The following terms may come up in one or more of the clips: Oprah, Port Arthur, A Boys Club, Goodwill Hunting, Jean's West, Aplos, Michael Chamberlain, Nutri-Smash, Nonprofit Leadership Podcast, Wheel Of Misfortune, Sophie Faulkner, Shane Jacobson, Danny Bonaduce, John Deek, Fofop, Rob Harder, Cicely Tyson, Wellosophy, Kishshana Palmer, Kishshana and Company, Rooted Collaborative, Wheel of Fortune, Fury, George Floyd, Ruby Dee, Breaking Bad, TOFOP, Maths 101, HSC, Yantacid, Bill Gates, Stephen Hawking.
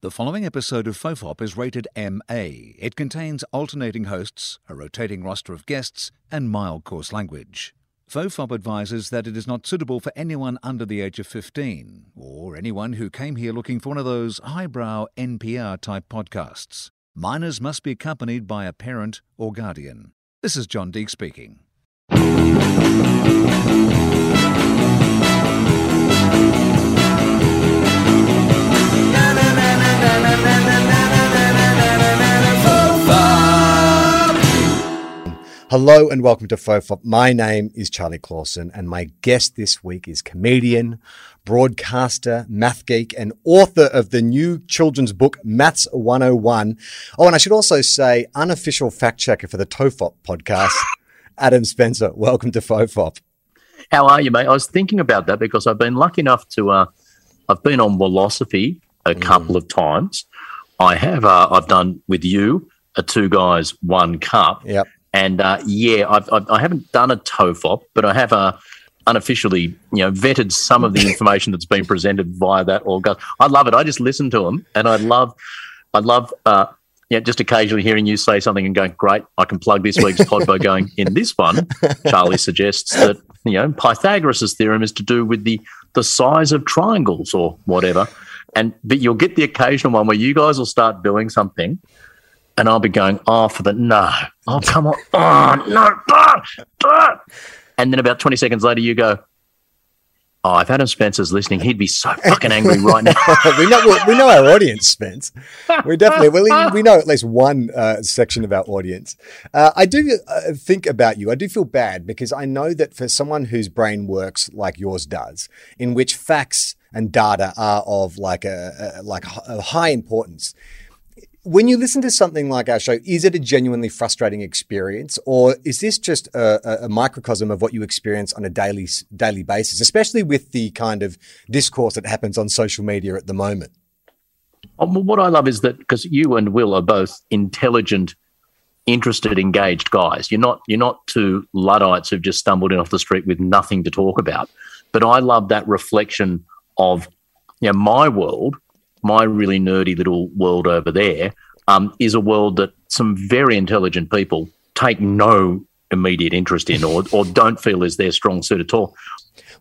The following episode of Fofop is rated MA. It contains alternating hosts, a rotating roster of guests, and mild coarse language. Fofop advises that it is not suitable for anyone under the age of 15, or anyone who came here looking for one of those highbrow NPR-type podcasts. Minors must be accompanied by a parent or guardian. This is John Deek speaking. Hello and welcome to Fofop. My name is Charlie Clausen and my guest this week is comedian, broadcaster, math geek and author of the new children's book Maths 101. Oh, and I should also say unofficial fact checker for the TOFOP podcast, Adam Spencer. Welcome to Fofop. How are you, mate? I was thinking about that because I've been lucky enough to I've been on Wellosophy a couple of times. I have I've done with you a two guys, one cup. Yep. And, I haven't done a TOFOP, but I have unofficially, vetted some of the information that's been presented via that. I love it. I just listen to them, and I love just occasionally hearing you say something and going, great, I can plug this week's pod by going, in this one, Charlie suggests that, Pythagoras' theorem is to do with the size of triangles or whatever. But you'll get the occasional one where you guys will start doing something. And I'll be going, And then about 20 seconds later, you go, oh, if Adam Spencer's listening, he'd be so fucking angry right now. we know our audience, Spence. We know at least one section of our audience. I do think about you. I do feel bad because I know that for someone whose brain works like yours does, in which facts and data are of like a high importance, when you listen to something like our show, is it a genuinely frustrating experience, or is this just a microcosm of what you experience on a daily basis, especially with the kind of discourse that happens on social media at the moment? What I love is that because you and Will are both intelligent, interested, engaged guys. You're not two Luddites who've just stumbled in off the street with nothing to talk about. But I love that reflection of my world. My really nerdy little world over there is a world that some very intelligent people take no immediate interest in or don't feel is their strong suit at all.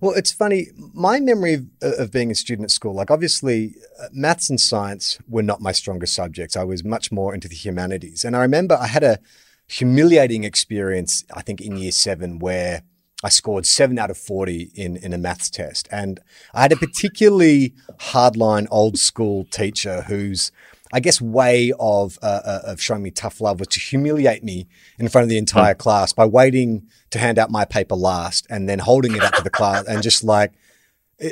Well, it's funny. My memory of being a student at school, like obviously maths and science were not my strongest subjects. I was much more into the humanities. And I remember I had a humiliating experience, I think in year 7, where I scored 7 out of 40 in a maths test. And I had a particularly hardline old school teacher whose, I guess, way of showing me tough love was to humiliate me in front of the entire class by waiting to hand out my paper last and then holding it up to the class and just like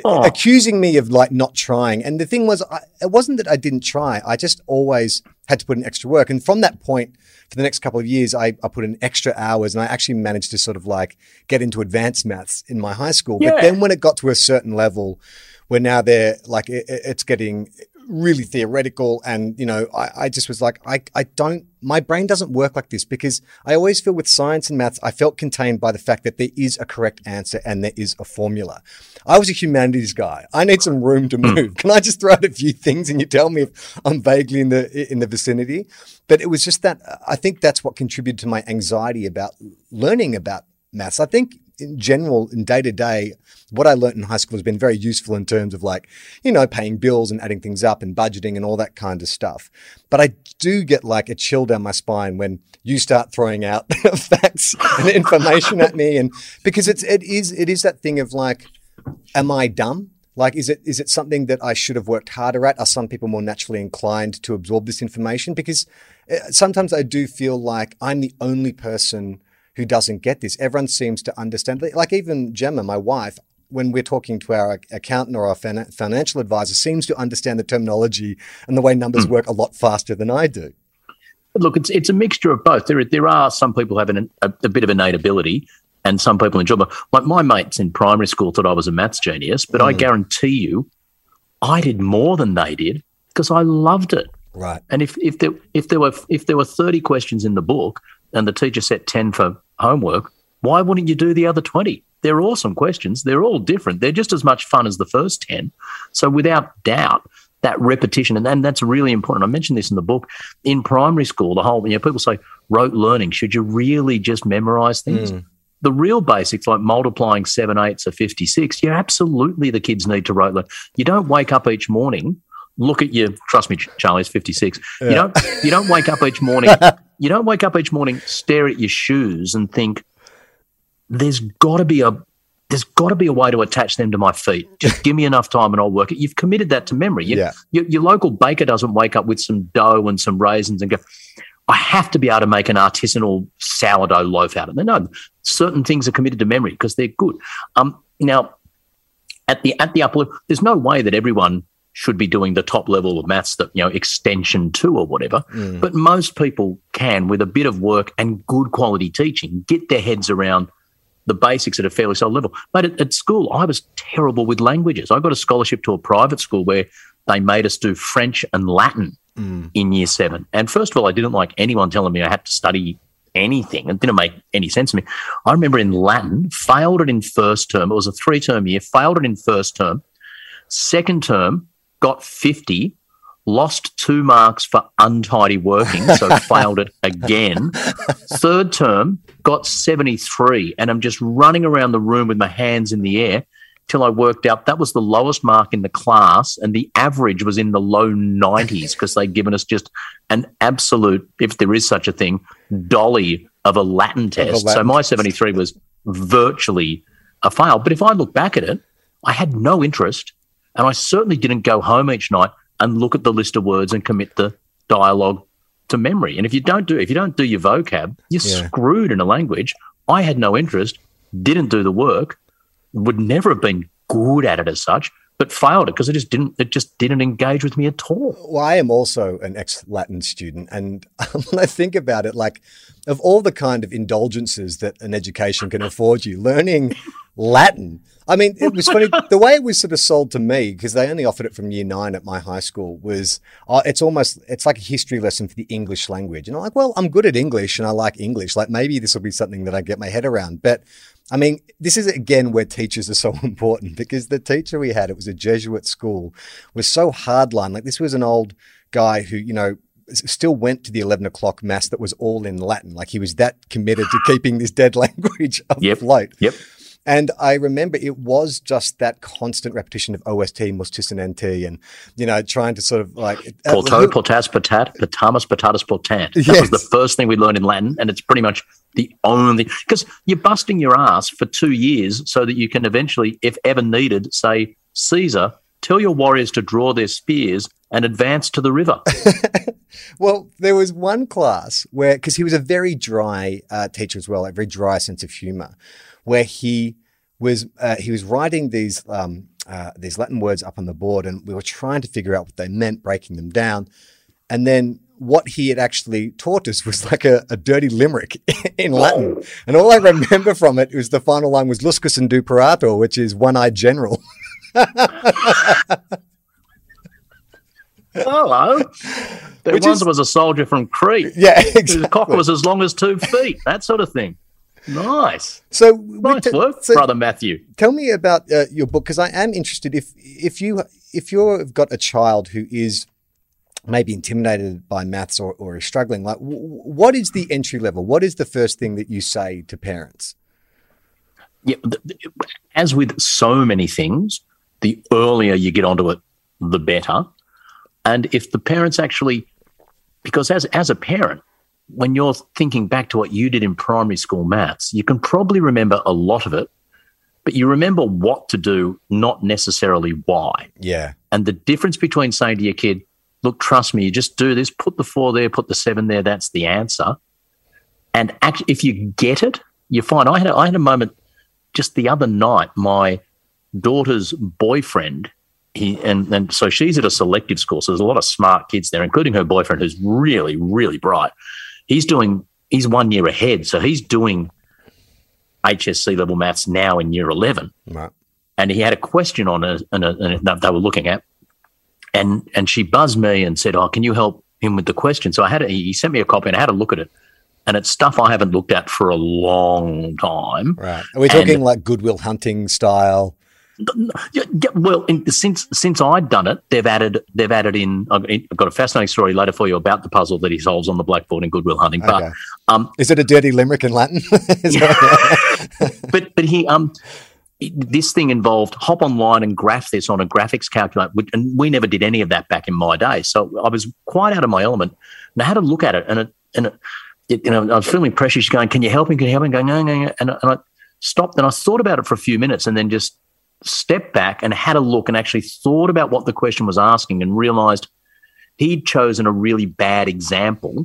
accusing me of like not trying. And the thing was, it wasn't that I didn't try. I just always had to put in extra work. And from that point, for the next couple of years, I put in extra hours and I actually managed to sort of like get into advanced maths in my high school. Yeah. But then when it got to a certain level where now they're like, it's getting really theoretical and, I just was like, my brain doesn't work like this because I always feel with science and maths, I felt contained by the fact that there is a correct answer and there is a formula. I was a humanities guy. I need some room to move. Can I just throw out a few things and you tell me if I'm vaguely in the vicinity? But it was just that I think that's what contributed to my anxiety about learning about maths. I think in general, in day-to-day, what I learned in high school has been very useful in terms of like, paying bills and adding things up and budgeting and all that kind of stuff. But I do get like a chill down my spine when you start throwing out facts and information at me. And because it is that thing of like, am I dumb? Like, is it something that I should have worked harder at? Are some people more naturally inclined to absorb this information? Because sometimes I do feel like I'm the only person who doesn't get this. Everyone seems to understand. Like even Gemma, my wife, when we're talking to our accountant or our financial advisor, seems to understand the terminology and the way numbers work a lot faster than I do. Look, it's a mixture of both. There are some people who have a bit of innate ability and some people enjoy it. Like my mates in primary school thought I was a maths genius, but I guarantee you I did more than they did because I loved it. Right. And if there were 30 questions in the book and the teacher set 10 for homework, why wouldn't you do the other 20? They're awesome questions. They're all different. They're just as much fun as the first 10. So without doubt, that repetition. And that's really important. I mentioned this in the book. In primary school, the whole, people say rote learning. Should you really just memorize things? Mm. The real basics, like multiplying 7 8s are 56, you absolutely, the kids need to rote learn. You don't wake up each morning, look at your, trust me, Charlie's 56. Yeah. You don't wake up each morning, stare at your shoes and think, there's got to be a way to attach them to my feet. Just give me enough time and I'll work it. You've committed that to memory. Your local baker doesn't wake up with some dough and some raisins and go, I have to be able to make an artisanal sourdough loaf out of it. No, certain things are committed to memory because they're good. Now, at the upper level, there's no way that everyone should be doing the top level of maths that, extension 2 or whatever. Mm. But most people can, with a bit of work and good quality teaching, get their heads around the basics at a fairly solid level. But at school, I was terrible with languages. I got a scholarship to a private school where they made us do French and Latin in year 7. And first of all, I didn't like anyone telling me I had to study anything. It didn't make any sense to me. I remember in Latin, failed it in first term. It was a 3-term year, failed it in first term. Second term, got 50, lost 2 marks for untidy working, so failed it again. Third term, got 73, and I'm just running around the room with my hands in the air till I worked out that was the lowest mark in the class and the average was in the low 90s because they'd given us just an absolute, if there is such a thing, dolly of a Latin test. So my 73 was virtually a fail. But if I look back at it, I had no interest, and I certainly didn't go home each night and look at the list of words and commit the dialogue to memory. And if you don't do your vocab, you're screwed in a language. I had no interest, didn't do the work, would never have been good at it as such, but failed it because it just didn't engage with me at all. Well, I am also an ex-Latin student, and when I think about it, like, of all the kind of indulgences that an education can afford you, learning Latin. I mean, it was funny, the way it was sort of sold to me, because they only offered it from year 9 at my high school, was it's like a history lesson for the English language. And I'm like, well, I'm good at English and I like English. Like, maybe this will be something that I get my head around. But I mean, this is again where teachers are so important, because the teacher we had, it was a Jesuit school, was so hardline. Like, this was an old guy who, still went to the 11 o'clock mass that was all in Latin. Like, he was that committed to keeping this dead language afloat. Yep. And I remember it was just that constant repetition of OST, mustis and NT, and, trying to sort of like... Porto, portas, portat, portamus, portatus, portant. That was the first thing we learned in Latin, and it's pretty much the only... Because you're busting your ass for 2 years so that you can eventually, if ever needed, say, Caesar, tell your warriors to draw their spears and advance to the river. Well, there was one class where... Because he was a very dry teacher as well, a very dry sense of humour, where he was writing these Latin words up on the board, and we were trying to figure out what they meant, breaking them down. And then what he had actually taught us was like a dirty limerick in Latin. And all I remember from it was the final line was Luscus and Duperator, which is one-eyed general. Hello. There was a soldier from Crete. Yeah, exactly. His cock was as long as 2 feet, that sort of thing. Nice. So nice work, Brother Matthew. Tell me about your book, because I am interested if you've got a child who is maybe intimidated by maths or is struggling, like what is the entry level? What is the first thing that you say to parents? Yeah, as with so many things, the earlier you get onto it, the better. And if the parents actually, because as a parent, when you're thinking back to what you did in primary school maths, you can probably remember a lot of it, but you remember what to do, not necessarily why. Yeah. And the difference between saying to your kid, look, trust me, you just do this, put the 4 there, put the 7 there, that's the answer. And actually, if you get it, you're fine. I had a moment just the other night, my daughter's boyfriend, and so she's at a selective school, so there's a lot of smart kids there, including her boyfriend, who's really, really bright. He's 1 year ahead, so he's doing HSC level maths now in year 11. Right. And he had a question on that they were looking at, and she buzzed me and said, oh, can you help him with the question? So he sent me a copy and I had a look at it, and it's stuff I haven't looked at for a long time. Right. Are we talking like Goodwill Hunting style? Well, since I'd done it, they've added in. I've got a fascinating story later for you about the puzzle that he solves on the blackboard in Goodwill Hunting. But okay. Is it a dirty limerick in Latin? But he this thing involved hop online and graph this on a graphics calculator, and we never did any of that back in my day. So I was quite out of my element, and I had a look at it, and I was feeling pressure. She's going, "Can you help me? Can you help me?" Going, no. And I stopped and I thought about it for a few minutes, and then just stepped back and had a look and actually thought about what the question was asking, and realised he'd chosen a really bad example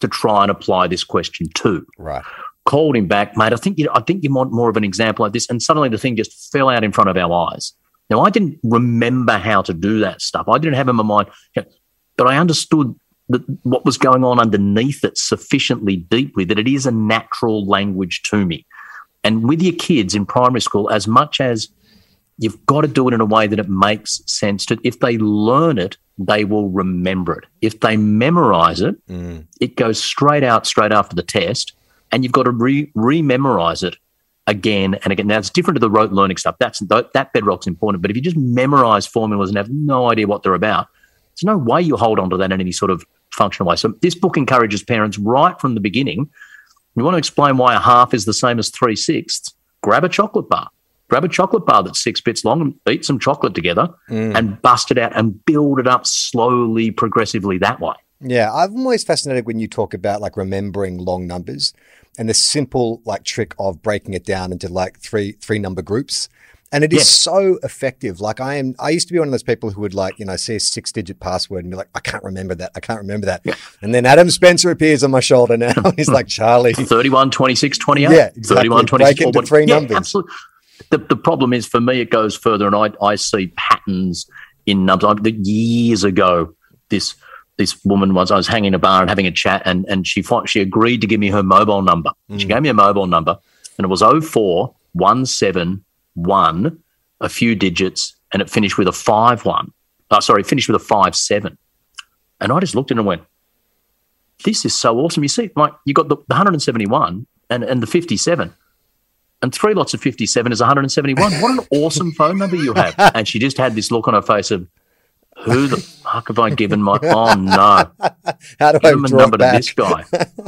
to try and apply this question to. Right. Called him back, "Mate, I think you want more of an example like this." And suddenly the thing just fell out in front of our eyes. Now, I didn't remember how to do that stuff. I didn't have it in my mind, but I understood that what was going on underneath it sufficiently deeply that it is a natural language to me. And with your kids in primary school, as much as you've got to do it in a way that it makes sense to. If they learn it, they will remember it. If they memorize it, it goes straight after the test, and you've got to re-memorize it again and again. Now, it's different to the rote learning stuff. That bedrock's important. But if you just memorize formulas and have no idea what they're about, there's no way you hold on to that in any sort of functional way. So this book encourages parents right from the beginning. You want to explain why a half is the same as 3/6? Grab a chocolate bar. Grab a chocolate bar that's 6 bits long and eat some chocolate together and bust it out and build it up slowly, progressively that way. Yeah, I'm always fascinated when you talk about like remembering long numbers and the simple like trick of breaking it down into like three number groups. And it is so effective. Like I used to be one of those people who would like, see a 6-digit password and be like, I can't remember that. Yeah. And then Adam Spencer appears on my shoulder now. He's like, Charlie. 31, 26, 28. Yeah, exactly. 31, 26, break into three numbers. Yeah, absolutely. The problem is for me, it goes further, and I see patterns in numbers. Years ago, this woman was, I was hanging in a bar and having a chat, and she agreed to give me her mobile number. Mm. She gave me a mobile number, and it was 04171, a few digits, and it finished with a 51. Finished with a 57. And I just looked at it and went, "This is so awesome." You see, like you got the 171 and the 57. And 3 lots of 57 is 171. What an awesome phone number you have. And she just had this look on her face of, who the fuck have I given my – oh, no. How do I give him a number to this guy?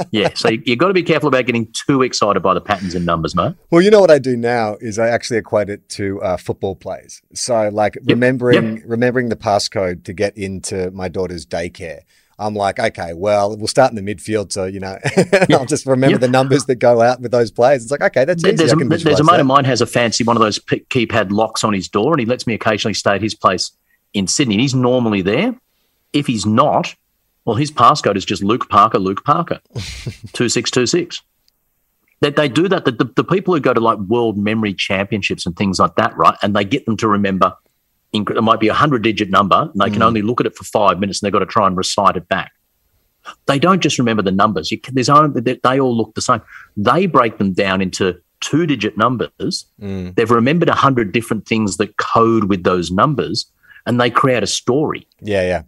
Yeah, so you've got to be careful about getting too excited by the patterns in numbers, mate. Well, you know what I do now is I actually equate it to football plays. So, like, remembering the passcode to get into my daughter's daycare. I'm like, okay, well, we'll start in the midfield, so, I'll just remember the numbers that go out with those plays. It's like, okay, that's easy. There's a mate of mine has a fancy one of those keypad locks on his door, and he lets me occasionally stay at his place in Sydney, and he's normally there. If he's not, well, his passcode is just Luke Parker, 2626. That they do that, the people who go to, like, World Memory Championships and things like that, right, and they get them to remember – it might be a 100-digit number, and they can only look at it for 5 minutes, and they've got to try and recite it back. They don't just remember the numbers. They all look the same. They break them down into 2-digit numbers. Mm. They've remembered 100 different things that code with those numbers, and they create a story. Yeah, yeah.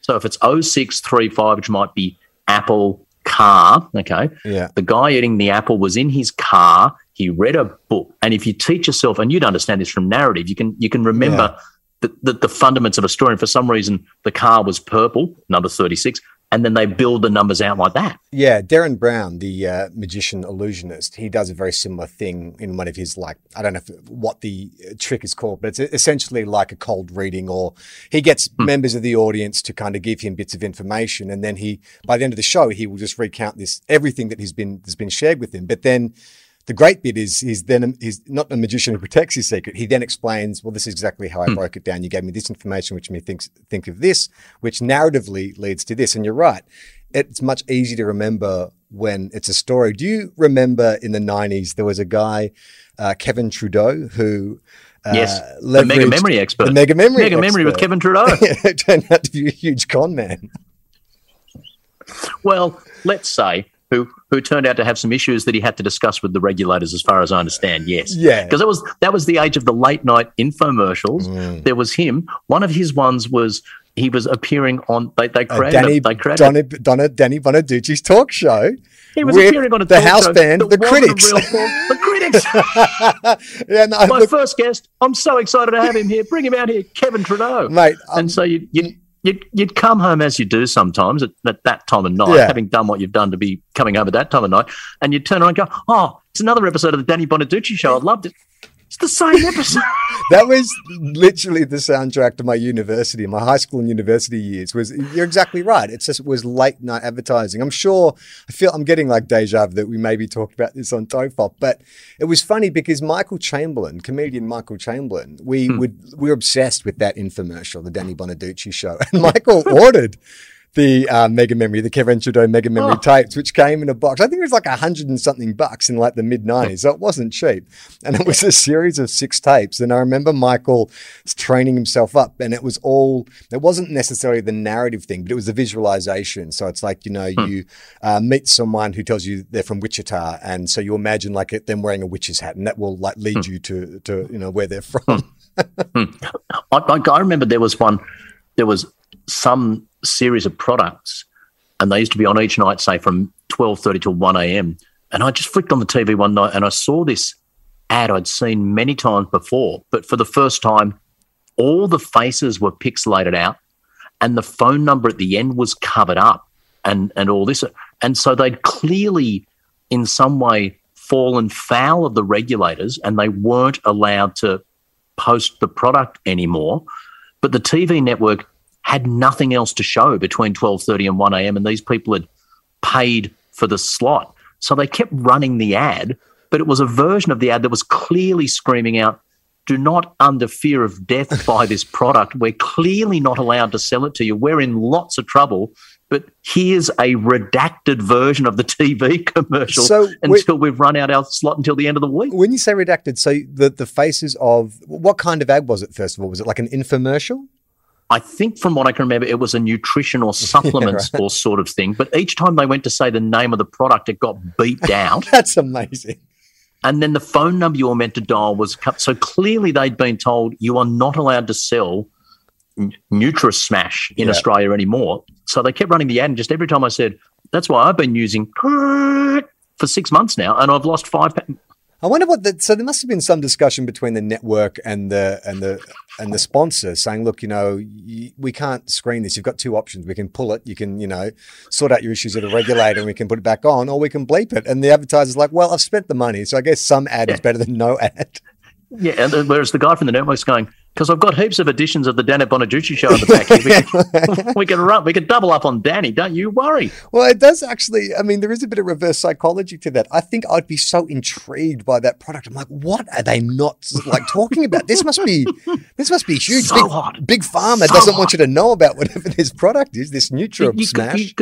So if it's 0635, which might be apple, car, okay, yeah. The guy eating the apple was in his car. He read a book. And if you teach yourself, and you'd understand this from narrative, you can remember the fundamentals of a story, and for some reason the car was purple, number 36, and then they build the numbers out like that. Yeah, Darren Brown, the magician illusionist, he does a very similar thing in one of his, like, I don't know what the trick is called, but it's essentially like a cold reading, or he gets members of the audience to kind of give him bits of information, and then by the end of the show, he will just recount everything that has been shared with him. But then the great bit is he's not a magician who protects his secret. He then explains, well, this is exactly how I broke it down. You gave me this information, which made me think of this, which narratively leads to this. And you're right. It's much easier to remember when it's a story. Do you remember in the 90s there was a guy, Kevin Trudeau, who the mega memory expert. Mega memory with Kevin Trudeau. It turned out to be a huge con man. Well, let's say – who turned out to have some issues that he had to discuss with the regulators, as far as I understand, yes. Yeah. Because that was the age of the late-night infomercials. Mm. There was him. One of his ones was he was appearing on – Danny Bonaduce's talk show. He was appearing on a talk show. The house band, The Critics. Yeah, no, my first guest, I'm so excited to have him here. Bring him out here, Kevin Trudeau. Mate. And so you'd come home, as you do sometimes at that time of night, having done what you've done to be coming over that time of night, and you'd turn around and go, oh, it's another episode of the Danny Bonaduce show. I loved it. It's the same episode. That was literally the soundtrack to my university, my high school and university years. You're exactly right. It's just, it was late night advertising. I'm sure, I feel I'm getting like deja vu that we maybe talked about this on TOFOP, but it was funny because Michael Chamberlain, comedian Michael Chamberlain, we were obsessed with that infomercial, the Danny Bonaduce show, and Michael ordered the Mega Memory, the Kevin Trudeau Mega Memory tapes, which came in a box. I think it was like $100 and something in like the mid-90s. So it wasn't cheap. And it was a series of 6 tapes. And I remember Michael training himself up, and it wasn't necessarily the narrative thing, but it was the visualization. So it's like, you meet someone who tells you they're from Wichita. And so you imagine like them wearing a witch's hat, and that will like lead you to where they're from. I remember there was some series of products, and they used to be on each night, say from 12:30 till 1 a.m. And I just flicked on the TV one night and I saw this ad I'd seen many times before, but for the first time, all the faces were pixelated out and the phone number at the end was covered up and all this. And so they'd clearly in some way fallen foul of the regulators and they weren't allowed to post the product anymore. But the TV network had nothing else to show between 12:30 and 1 a.m. and these people had paid for the slot. So they kept running the ad, but it was a version of the ad that was clearly screaming out, do not, under fear of death, buy this product. We're clearly not allowed to sell it to you. We're in lots of trouble, but here's a redacted version of the TV commercial until we've run out our slot until the end of the week. When you say redacted, so the faces of – what kind of ad was it, first of all? Was it like an infomercial? I think from what I can remember, it was a nutrition or supplements or sort of thing. But each time they went to say the name of the product, it got beat out. That's amazing. And then the phone number you were meant to dial was cut. So clearly they'd been told you are not allowed to sell Nutri-Smash in Australia anymore. So they kept running the ad, and just every time I said, that's why I've been using for 6 months now and I've lost 5 pounds. I wonder so there must have been some discussion between the network and the sponsor saying, look, we can't screen this. You've got 2 options. We can pull it. You can, sort out your issues with the regulator and we can put it back on, or we can bleep it. And the advertiser's like, well, I've spent the money. So I guess some ad is better than no ad. Yeah. And whereas the guy from the network's going, because I've got heaps of editions of the Danny Bonaduce show in the back here. We can double up on Danny, don't you worry. Well, it does actually. I mean, there is a bit of reverse psychology to that. I think I'd be so intrigued by that product. I'm like, what are they not like talking about? This must be huge. So big pharma doesn't want you to know about whatever this product is. This Nutri-Smash.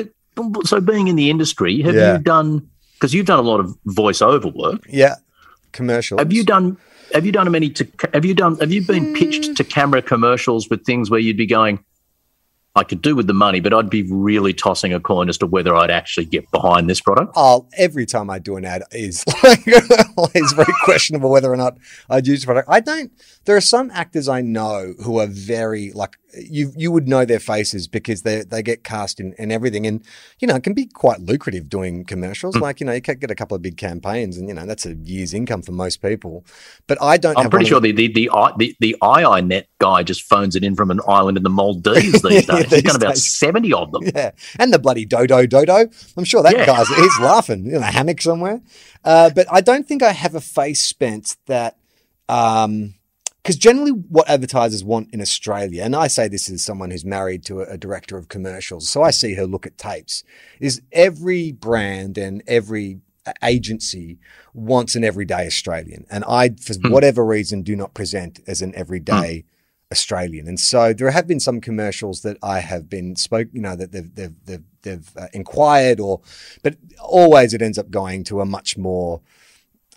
So, being in the industry, have you done? Because you've done a lot of voiceover work. Yeah, commercials. Have you been pitched to camera commercials with things where you'd be going, I could do with the money, but I'd be really tossing a coin as to whether I'd actually get behind this product? Oh, every time I do an ad is like always very questionable whether or not I'd use the product. There are some actors I know who are very like, you would know their faces because they get cast in everything. And, it can be quite lucrative doing commercials. Like, you can get a couple of big campaigns and, that's a year's income for most people. But I'm pretty sure the IINet guy just phones it in from an island in the Maldives these days. He's got about 70 of them. Yeah, and the bloody dodo. I'm sure that guy's he's laughing in a hammock somewhere. But I don't think I have a face, Spence, that because generally what advertisers want in Australia, and I say this as someone who's married to a director of commercials, so I see her look at tapes, is every brand and every agency wants an everyday Australian. And I, for whatever reason, do not present as an everyday Australian. And so there have been some commercials that I have been that they've inquired but always it ends up going to a much more,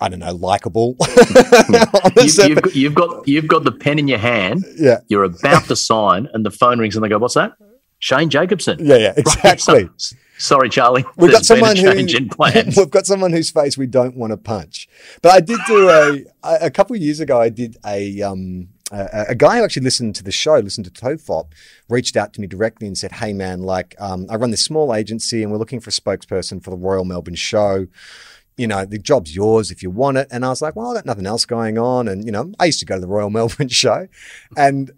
I don't know, likable. You've got the pen in your hand. Yeah. You're about to sign and the phone rings and they go, what's that? Shane Jacobson. Yeah, exactly. Right, sorry, Charlie. We've got someone whose face we don't want to punch. But I did do a couple of years ago, I did a guy who actually listened to TOFOP, reached out to me directly and said, hey man, I run this small agency and we're looking for a spokesperson for the Royal Melbourne show. you know, the job's yours if you want it. And I was like, well, I got nothing else going on. And, you know, I used to go to the Royal Melbourne show. And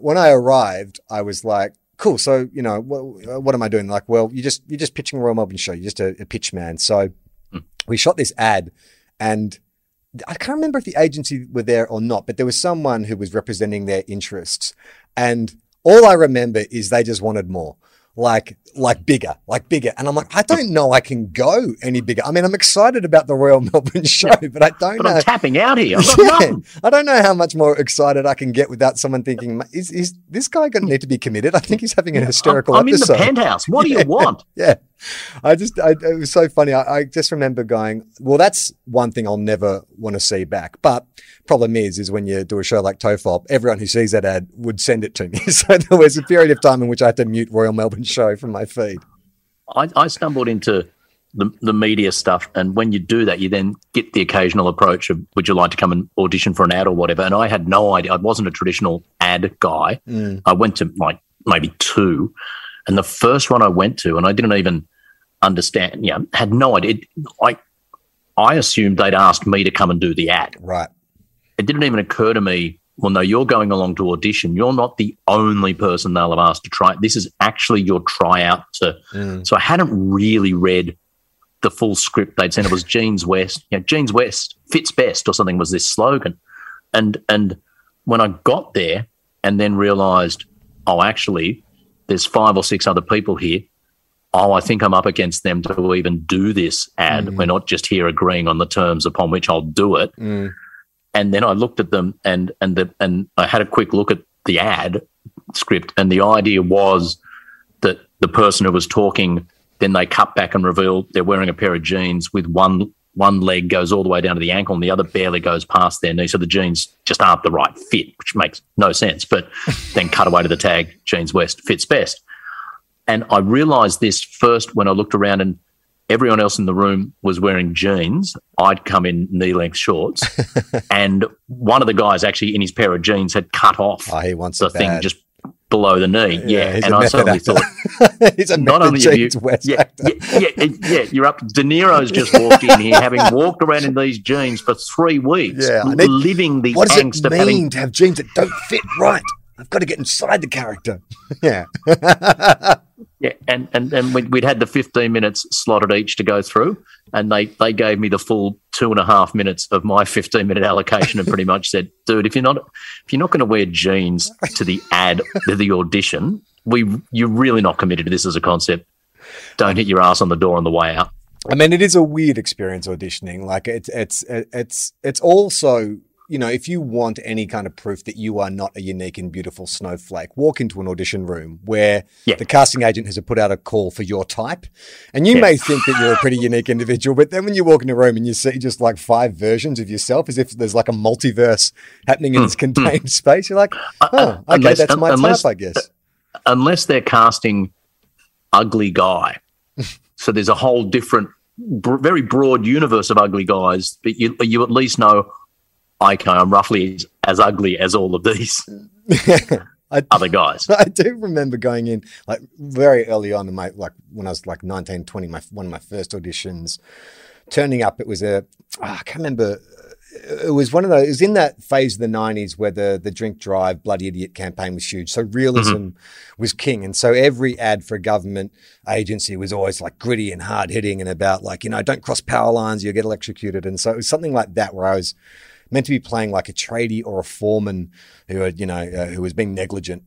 when I arrived, I was like, cool. So, you know, what am I doing? Like, well, you're just pitching a Royal Melbourne show. You're just a pitch man. So we shot this ad, and I can't remember if the agency were there or not, but there was someone who was representing their interests. And all I remember is they just wanted more. Like bigger. And I'm like, I don't know I can go any bigger. I mean, I'm excited about the Royal Melbourne show, but I don't know. I'm tapping out here. I don't know how much more excited I can get without someone thinking, is this guy going to need to be committed? I think he's having an hysterical episode. I'm in the penthouse. What do you want? Yeah. It was so funny. I just remember going, well, that's one thing I'll never want to see back. But problem is when you do a show like TOFOP, everyone who sees that ad would send it to me. So there was a period of time in which I had to mute Royal Melbourne show from my feed. I stumbled into the media stuff, and when you do that, you then get the occasional approach of, would you like to come and audition for an ad or whatever? And I had no idea. I wasn't a traditional ad guy. I went to like maybe two, and the first one I went to, and I didn't even understand, had no idea. I assumed they'd asked me to come and do the ad. Right. It didn't even occur to me, well, no, you're going along to audition. You're not the only person they'll have asked to try. This is actually your tryout. So I hadn't really read the full script they'd sent. It was Jean's West. You know, Jean's West fits best or something was this slogan. And when I got there and then realised, oh, actually, there's 5 or 6 other people here. Oh, I think I'm up against them to even do this ad. We're not just here agreeing on the terms upon which I'll do it. And then I looked at them and I had a quick look at the ad script, and the idea was that the person who was talking, then they cut back and reveal they're wearing a pair of jeans with one leg goes all the way down to the ankle and the other barely goes past their knee. So the jeans just aren't the right fit, which makes no sense. But then cut away to the tag, Jeans West fits best. And I realised this first when I looked around and everyone else in the room was wearing jeans. I'd come in knee-length shorts, and one of the guys actually in his pair of jeans had cut off the thing just below the knee. Yeah, and I suddenly thought, he's a not only are you, you're up. De Niro's just walked in here, having walked around in these jeans for 3 weeks, living the angst of having. What does it mean to have jeans that don't fit right? I've got to get inside the character. Yeah. Yeah, and we'd had the 15 minutes slotted each to go through, and they gave me the full 2.5 minutes of my 15-minute allocation and pretty much said, dude, if you're not going to wear jeans to the ad, to the audition, you're really not committed to this as a concept. Don't hit your ass on the door on the way out. I mean, it is a weird experience auditioning. Like it's also, you know, if you want any kind of proof that you are not a unique and beautiful snowflake, walk into an audition room where the casting agent has put out a call for your type. And you may think that you're a pretty unique individual, but then when you walk in a room and you see just like 5 versions of yourself, as if there's like a multiverse happening in this contained space, you're like, that's my type, I guess. Unless they're casting ugly guy. So there's a whole different, very broad universe of ugly guys, but you at least know, okay, I'm roughly as ugly as all of these other guys. I do remember going in like very early on in my, like when I was like 19, 20, one of my first auditions, turning up, it was I can't remember, it was one of those, it was in that phase of the 90s where the drink drive, bloody idiot campaign was huge. So realism was king. And so every ad for a government agency was always like gritty and hard hitting and about like, you know, don't cross power lines, you'll get electrocuted. And so it was something like that where I was meant to be playing like a tradie or a foreman who had, you know, who was being negligent.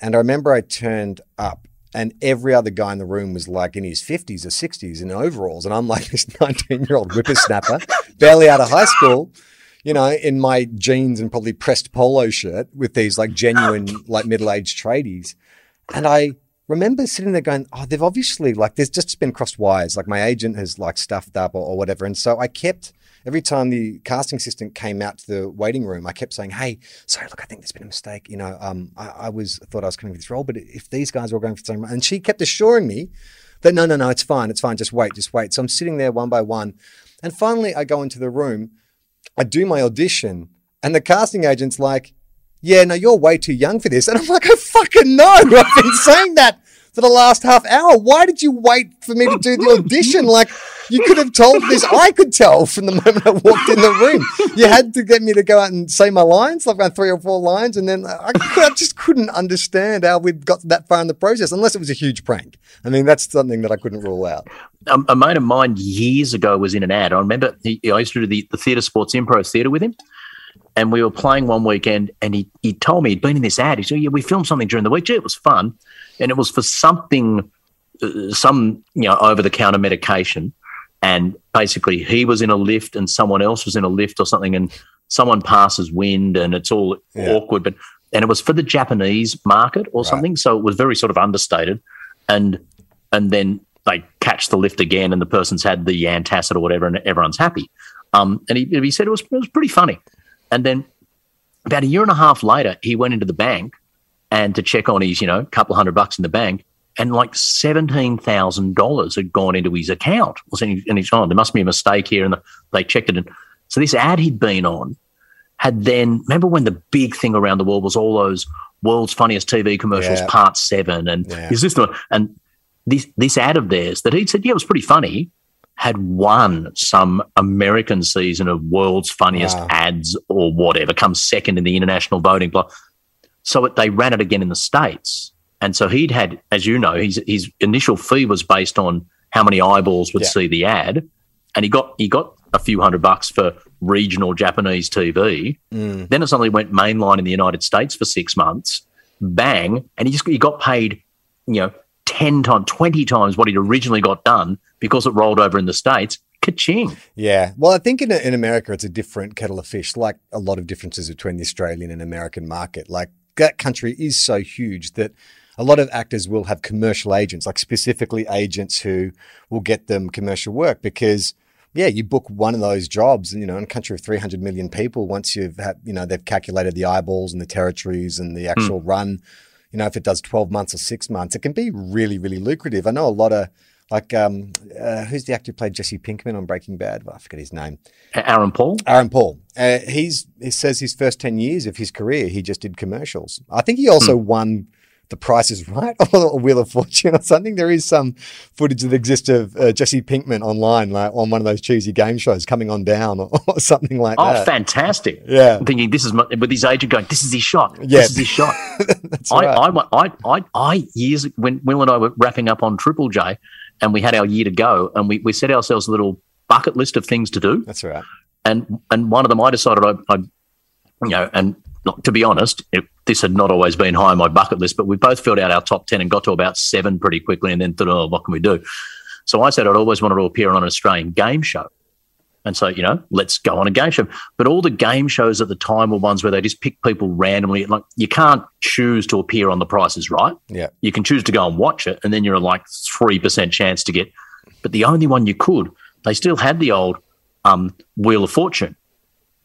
And I remember I turned up and every other guy in the room was like in his 50s or 60s in overalls. And I'm like this 19-year-old whippersnapper, barely out of high school, you know, in my jeans and probably pressed polo shirt with these like genuine, like middle-aged tradies. And I remember sitting there going, oh, they've obviously like, there's just been crossed wires. Like my agent has like stuffed up or whatever. And so I kept, every time the casting assistant came out to the waiting room, I kept saying, hey, sorry, look, I think there's been a mistake. You know, I thought I was coming for this role, but if these guys are all going for the same role. And she kept assuring me that, no, it's fine. Just wait. So I'm sitting there one by one. And finally I go into the room, I do my audition, and the casting agent's like, yeah, no, you're way too young for this. And I'm like, I fucking know. I've been saying that for the last half hour. Why did you wait for me to do the audition? Like, you could have told this. I could tell from the moment I walked in the room. You had to get me to go out and say my lines, like my 3 or 4 lines, and then I just couldn't understand how we'd got that far in the process, unless it was a huge prank. I mean, that's something that I couldn't rule out. A mate of mine years ago was in an ad. I remember I used to do the theatre sports improv theatre with him. And we were playing one weekend, and he told me he'd been in this ad. He said, yeah, we filmed something during the week. Gee, it was fun. And it was for something, over-the-counter medication. And basically he was in a lift and someone else was in a lift or something, and someone passes wind and it's all awkward. And it was for the Japanese market or something, so it was very sort of understated. And then they catch the lift again and the person's had the Yantacid or whatever and everyone's happy. And he said it was pretty funny. And then about a year and a half later, he went into the bank and to check on his, couple $100 in the bank, and like $17,000 had gone into his account. And he's there must be a mistake here. And they checked it. And so this ad he'd been on had then, remember when the big thing around the world was all those world's funniest TV commercials, Part 7. And is this the one? And this ad of theirs that he'd said, yeah, it was pretty funny, had won some American season of world's funniest ads or whatever, come second in the international voting block. So they ran it again in the States. And so he'd had, as you know, his initial fee was based on how many eyeballs would see the ad. And he got a few $100 for regional Japanese TV. Then it suddenly went mainline in the United States for 6 months. Bang. And he got paid, 10 times, 20 times what he'd originally got done because it rolled over in the States. Ka-ching. Yeah. Well, I think in America it's a different kettle of fish, like a lot of differences between the Australian and American market. Like, that country is so huge that a lot of actors will have commercial agents, like specifically agents who will get them commercial work because, you book one of those jobs, in a country of 300 million people, once you've had, they've calculated the eyeballs and the territories and the actual run. If it does 12 months or 6 months, it can be really, really lucrative. I know a lot of, like, who's the actor who played Jesse Pinkman on Breaking Bad? Well, I forget his name. Aaron Paul? Aaron Paul. He says his first 10 years of his career, he just did commercials. I think he also won The Price is Right or Wheel of Fortune or something. There is some footage that exists of Jesse Pinkman online, like on one of those cheesy game shows, coming on down or something like that. Oh, fantastic. Yeah. I'm thinking with his agent going, this is his shot. Yeah. This is his shot. That's right. I years when Will and I were wrapping up on Triple J and we had our year to go and we set ourselves a little bucket list of things to do. That's right. And one of them I decided to be honest, this had not always been high on my bucket list, but we both filled out our top 10 and got to about 7 pretty quickly and then thought, oh, what can we do? So I said I'd always wanted to appear on an Australian game show. And so, let's go on a game show. But all the game shows at the time were ones where they just pick people randomly. Like, you can't choose to appear on The Price is Right. Yeah. You can choose to go and watch it, and then you're like 3% chance to get. But the only one you could, they still had the old Wheel of Fortune.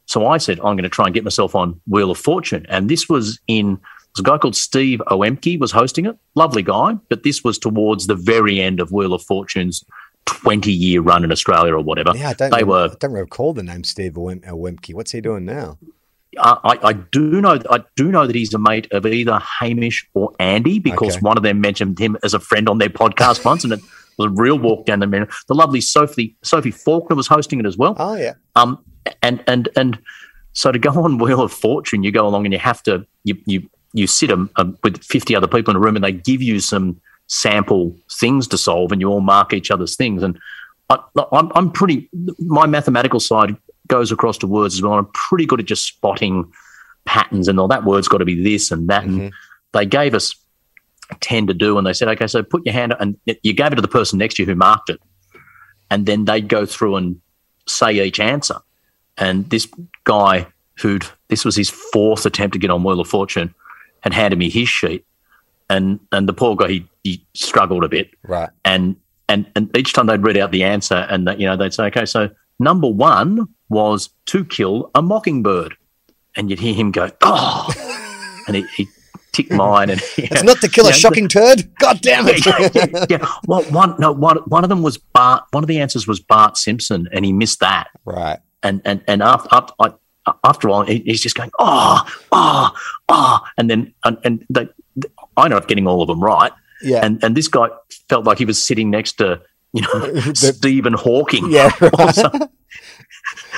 So I said, I'm going to try and get myself on Wheel of Fortune. And this was a guy called Steve Oemke was hosting it. Lovely guy. But this was towards the very end of Wheel of Fortune's 20-year run in Australia or whatever. Yeah, I don't recall the name Steve Oemke. What's he doing now? I do know that he's a mate of either Hamish or Andy because one of them mentioned him as a friend on their podcast once, and it was a real walk down the mirror. The lovely Sophie Faulkner was hosting it as well. Oh, yeah. And so to go on Wheel of Fortune, you go along and you have to you sit with 50 other people in a room and they give you some sample things to solve and you all mark each other's things. And I'm pretty, my mathematical side goes across to words as well. I'm pretty good at just spotting patterns and all that word's got to be this and that. Mm-hmm. And they gave us 10 to do and they said, okay, so put your hand up, and you gave it to the person next to you who marked it. And then they'd go through and say each answer. And this guy this was his 4th attempt to get on Wheel of Fortune, had handed me his sheet. And the poor guy, he struggled a bit. Right. And each time they'd read out the answer and, they'd say, okay, so number 1 was To Kill a Mockingbird. And you'd hear him go, oh, and he ticked mine. And it's not To Kill a Shocking Turd? God damn it. Yeah. Well, one of the answers was Bart Simpson and he missed that. Right. And after a while, he's just going, oh, oh, oh. And then I ended up getting all of them right. Yeah. And this guy felt like he was sitting next to, you know, Stephen Hawking. Yeah.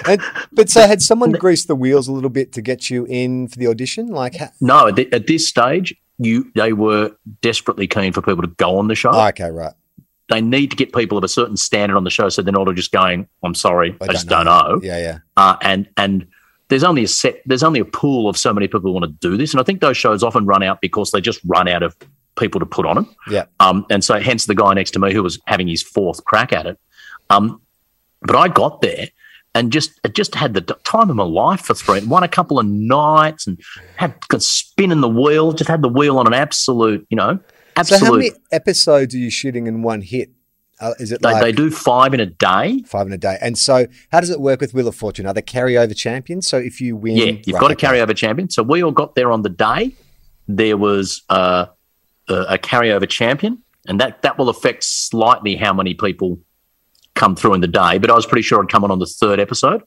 Right. But so had someone greased the wheels a little bit to get you in for the audition? No, at this stage, they were desperately keen for people to go on the show. Oh, okay, right. They need to get people of a certain standard on the show, so they're not all just going, I'm sorry, I just don't know. Yeah, yeah. And there's only a pool of so many people who want to do this, and I think those shows often run out because they just run out of people to put on them. Yeah. And so hence the guy next to me who was having his fourth crack at it. But I got there. And just had the time of my life for three. Won a couple of nights and had spinning the wheel. Just had the wheel on an absolute, absolute. So how many episodes are you shooting in one hit? Is it they do five in a day? Five in a day. And so how does it work with Wheel of Fortune? Are they carryover champions? So if you win, you've got a carryover champion. So we all got there on the day. There was a carryover champion, and that will affect slightly how many people come through in the day, but I was pretty sure I'd come on the third episode.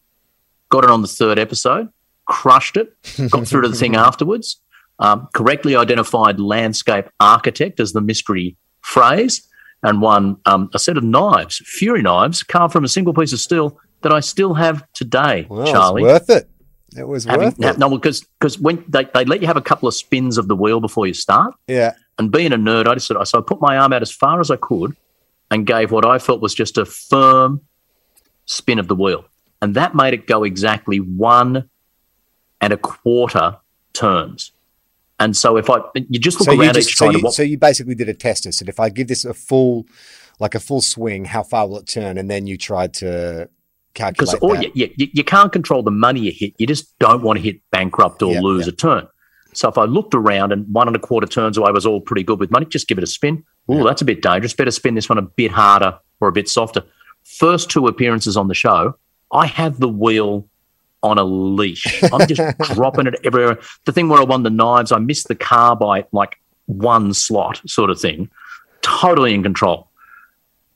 Got it on the third episode, crushed it, got through to the thing afterwards, correctly identified landscape architect as the mystery phrase, and won a set of knives, Fury knives, carved from a single piece of steel that I still have today, well, Charlie. It was worth it. It was worth it. No, because when they let you have a couple of spins of the wheel before you start. Yeah. And being a nerd, I put my arm out as far as I could and gave what I felt was just a firm spin of the wheel. And that made it go exactly 1 1/4 turns. And so if you just look around each side. So you basically did a test. So if I give this a full swing, how far will it turn? And then you tried to calculate that. Because you can't control the money you hit. You just don't want to hit bankrupt or lose a turn. So if I looked around and 1 1/4 turns away was all pretty good with money, just give it a spin. Ooh, that's a bit dangerous. Better spin this one a bit harder or a bit softer. First two appearances on the show, I have the wheel on a leash. I'm just dropping it everywhere. The thing where I won the knives, I missed the car by like one slot sort of thing. Totally in control.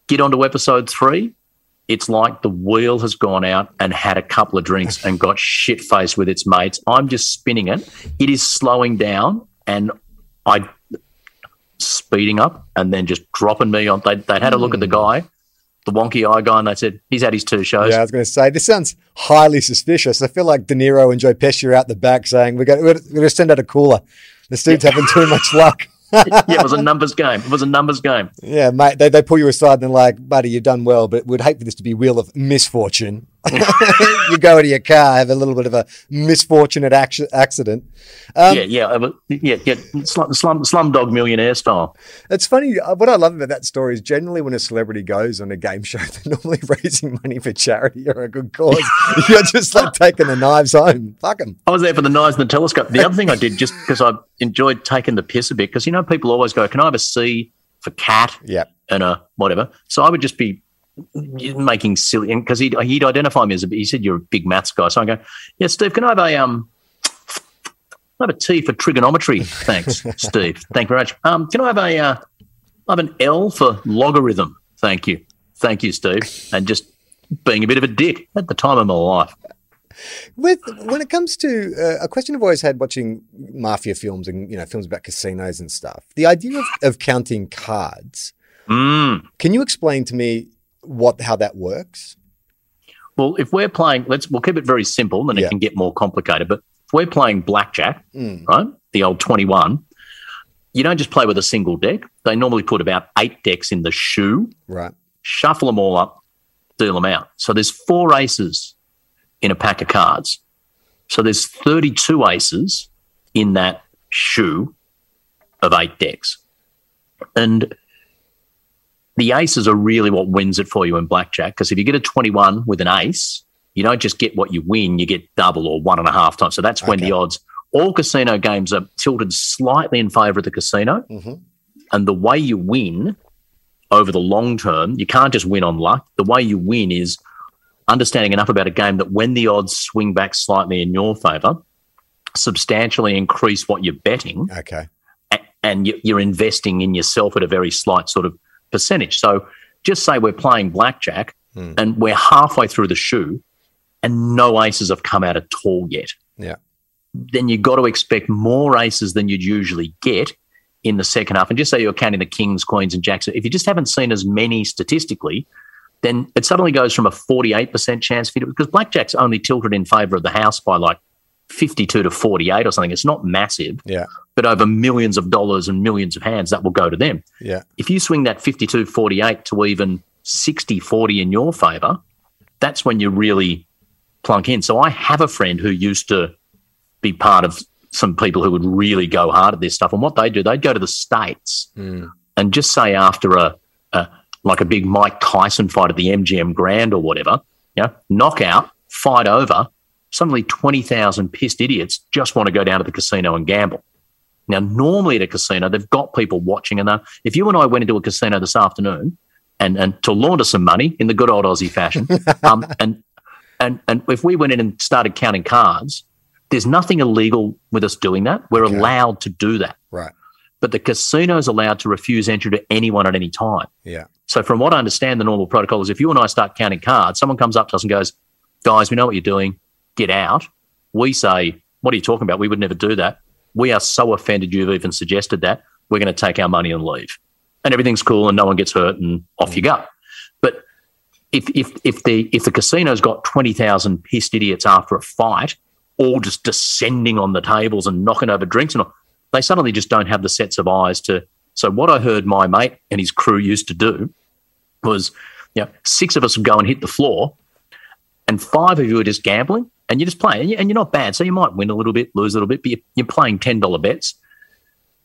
Get onto episode 3. It's like the wheel has gone out and had a couple of drinks and got shit-faced with its mates. I'm just spinning it. It is slowing down and I speeding up and then just dropping me on. They'd had a look at the guy, the wonky eye guy, and they said, he's had his 2 shows. Yeah, I was going to say, this sounds highly suspicious. I feel like De Niro and Joe Pesci are out the back saying, we're going to send out a cooler. This dude's having too much luck. It was a numbers game. Yeah, mate, they pull you aside and they're like, buddy, you've done well, but we'd hate for this to be Wheel of Misfortune. You go into your car, have a little bit of a misfortunate accident. Slumdog Millionaire style. It's funny. What I love about that story is generally when a celebrity goes on a game show, they're normally raising money for charity or a good cause. You're just like taking the knives home. Fuck them. I was there for the knives and the telescope. The other thing I did, just because I enjoyed taking the piss a bit, because, people always go, can I have a C for cat and a whatever? So I would just be making silly, and because he'd identify me he said, you're a big maths guy. So I go, yeah, Steve, can I have a T for trigonometry? Thanks, Steve. Thank you very much. Can I have an L for logarithm? Thank you. Thank you, Steve. And just being a bit of a dick at the time of my life. When it comes to a question I've always had watching mafia films and, films about casinos and stuff, the idea of counting cards, can you explain to me how that works? Well, if we're playing, we'll keep it very simple, and it can get more complicated. But if we're playing blackjack, right, the old 21, you don't just play with a single deck. They normally put about 8 decks in the shoe, right? Shuffle them all up, deal them out. So there's 4 aces in a pack of cards. So there's 32 aces in that shoe of 8 decks, and the aces are really what wins it for you in blackjack, because if you get a 21 with an ace, you don't just get what you win, you get double or 1.5 times. So that's when the odds, all casino games are tilted slightly in favour of the casino. Mm-hmm. And the way you win over the long term, you can't just win on luck. The way you win is understanding enough about a game that when the odds swing back slightly in your favour, substantially increase what you're betting. Okay. And you're investing in yourself at a very slight sort of percentage. So just say we're playing blackjack and we're halfway through the shoe and no aces have come out at all yet. Yeah. Then you've got to expect more aces than you'd usually get in the second half, and just say you're counting the Kings, Queens and Jacks, if you just haven't seen as many statistically, then it suddenly goes from a 48% chance for you, because blackjack's only tilted in favour of the house by like 52 to 48 or something. It's not massive, yeah, but over millions of dollars and millions of hands, that will go to them. Yeah. If you swing that 52-48 to even 60-40 in your favour, that's when you really plunk in. So I have a friend who used to be part of some people who would really go hard at this stuff. And what they do, they'd go to the States and just say after a big Mike Tyson fight at the MGM Grand or whatever, you know, knockout, fight over, suddenly 20,000 pissed idiots just want to go down to the casino and gamble. Now, normally at a casino, they've got people watching, and if you and I went into a casino this afternoon and to launder some money in the good old Aussie fashion, and if we went in and started counting cards, there's nothing illegal with us doing that. We're allowed to do that. Right. But the casino's allowed to refuse entry to anyone at any time. Yeah. So from what I understand, the normal protocol is if you and I start counting cards, someone comes up to us and goes, guys, we know what you're doing. Get out. We say, what are you talking about? We would never do that. We are so offended you've even suggested that. We're going to take our money and leave. And everything's cool and no one gets hurt and off you go. But if the casino's got 20,000 pissed idiots after a fight, all just descending on the tables and knocking over drinks and all, they suddenly just don't have the sets of eyes to. So what I heard my mate and his crew used to do was, you know, six of us would go and hit the floor and five of you are just gambling and you're just playing, and you're not bad. So you might win a little bit, lose a little bit, but you're playing $10 bets,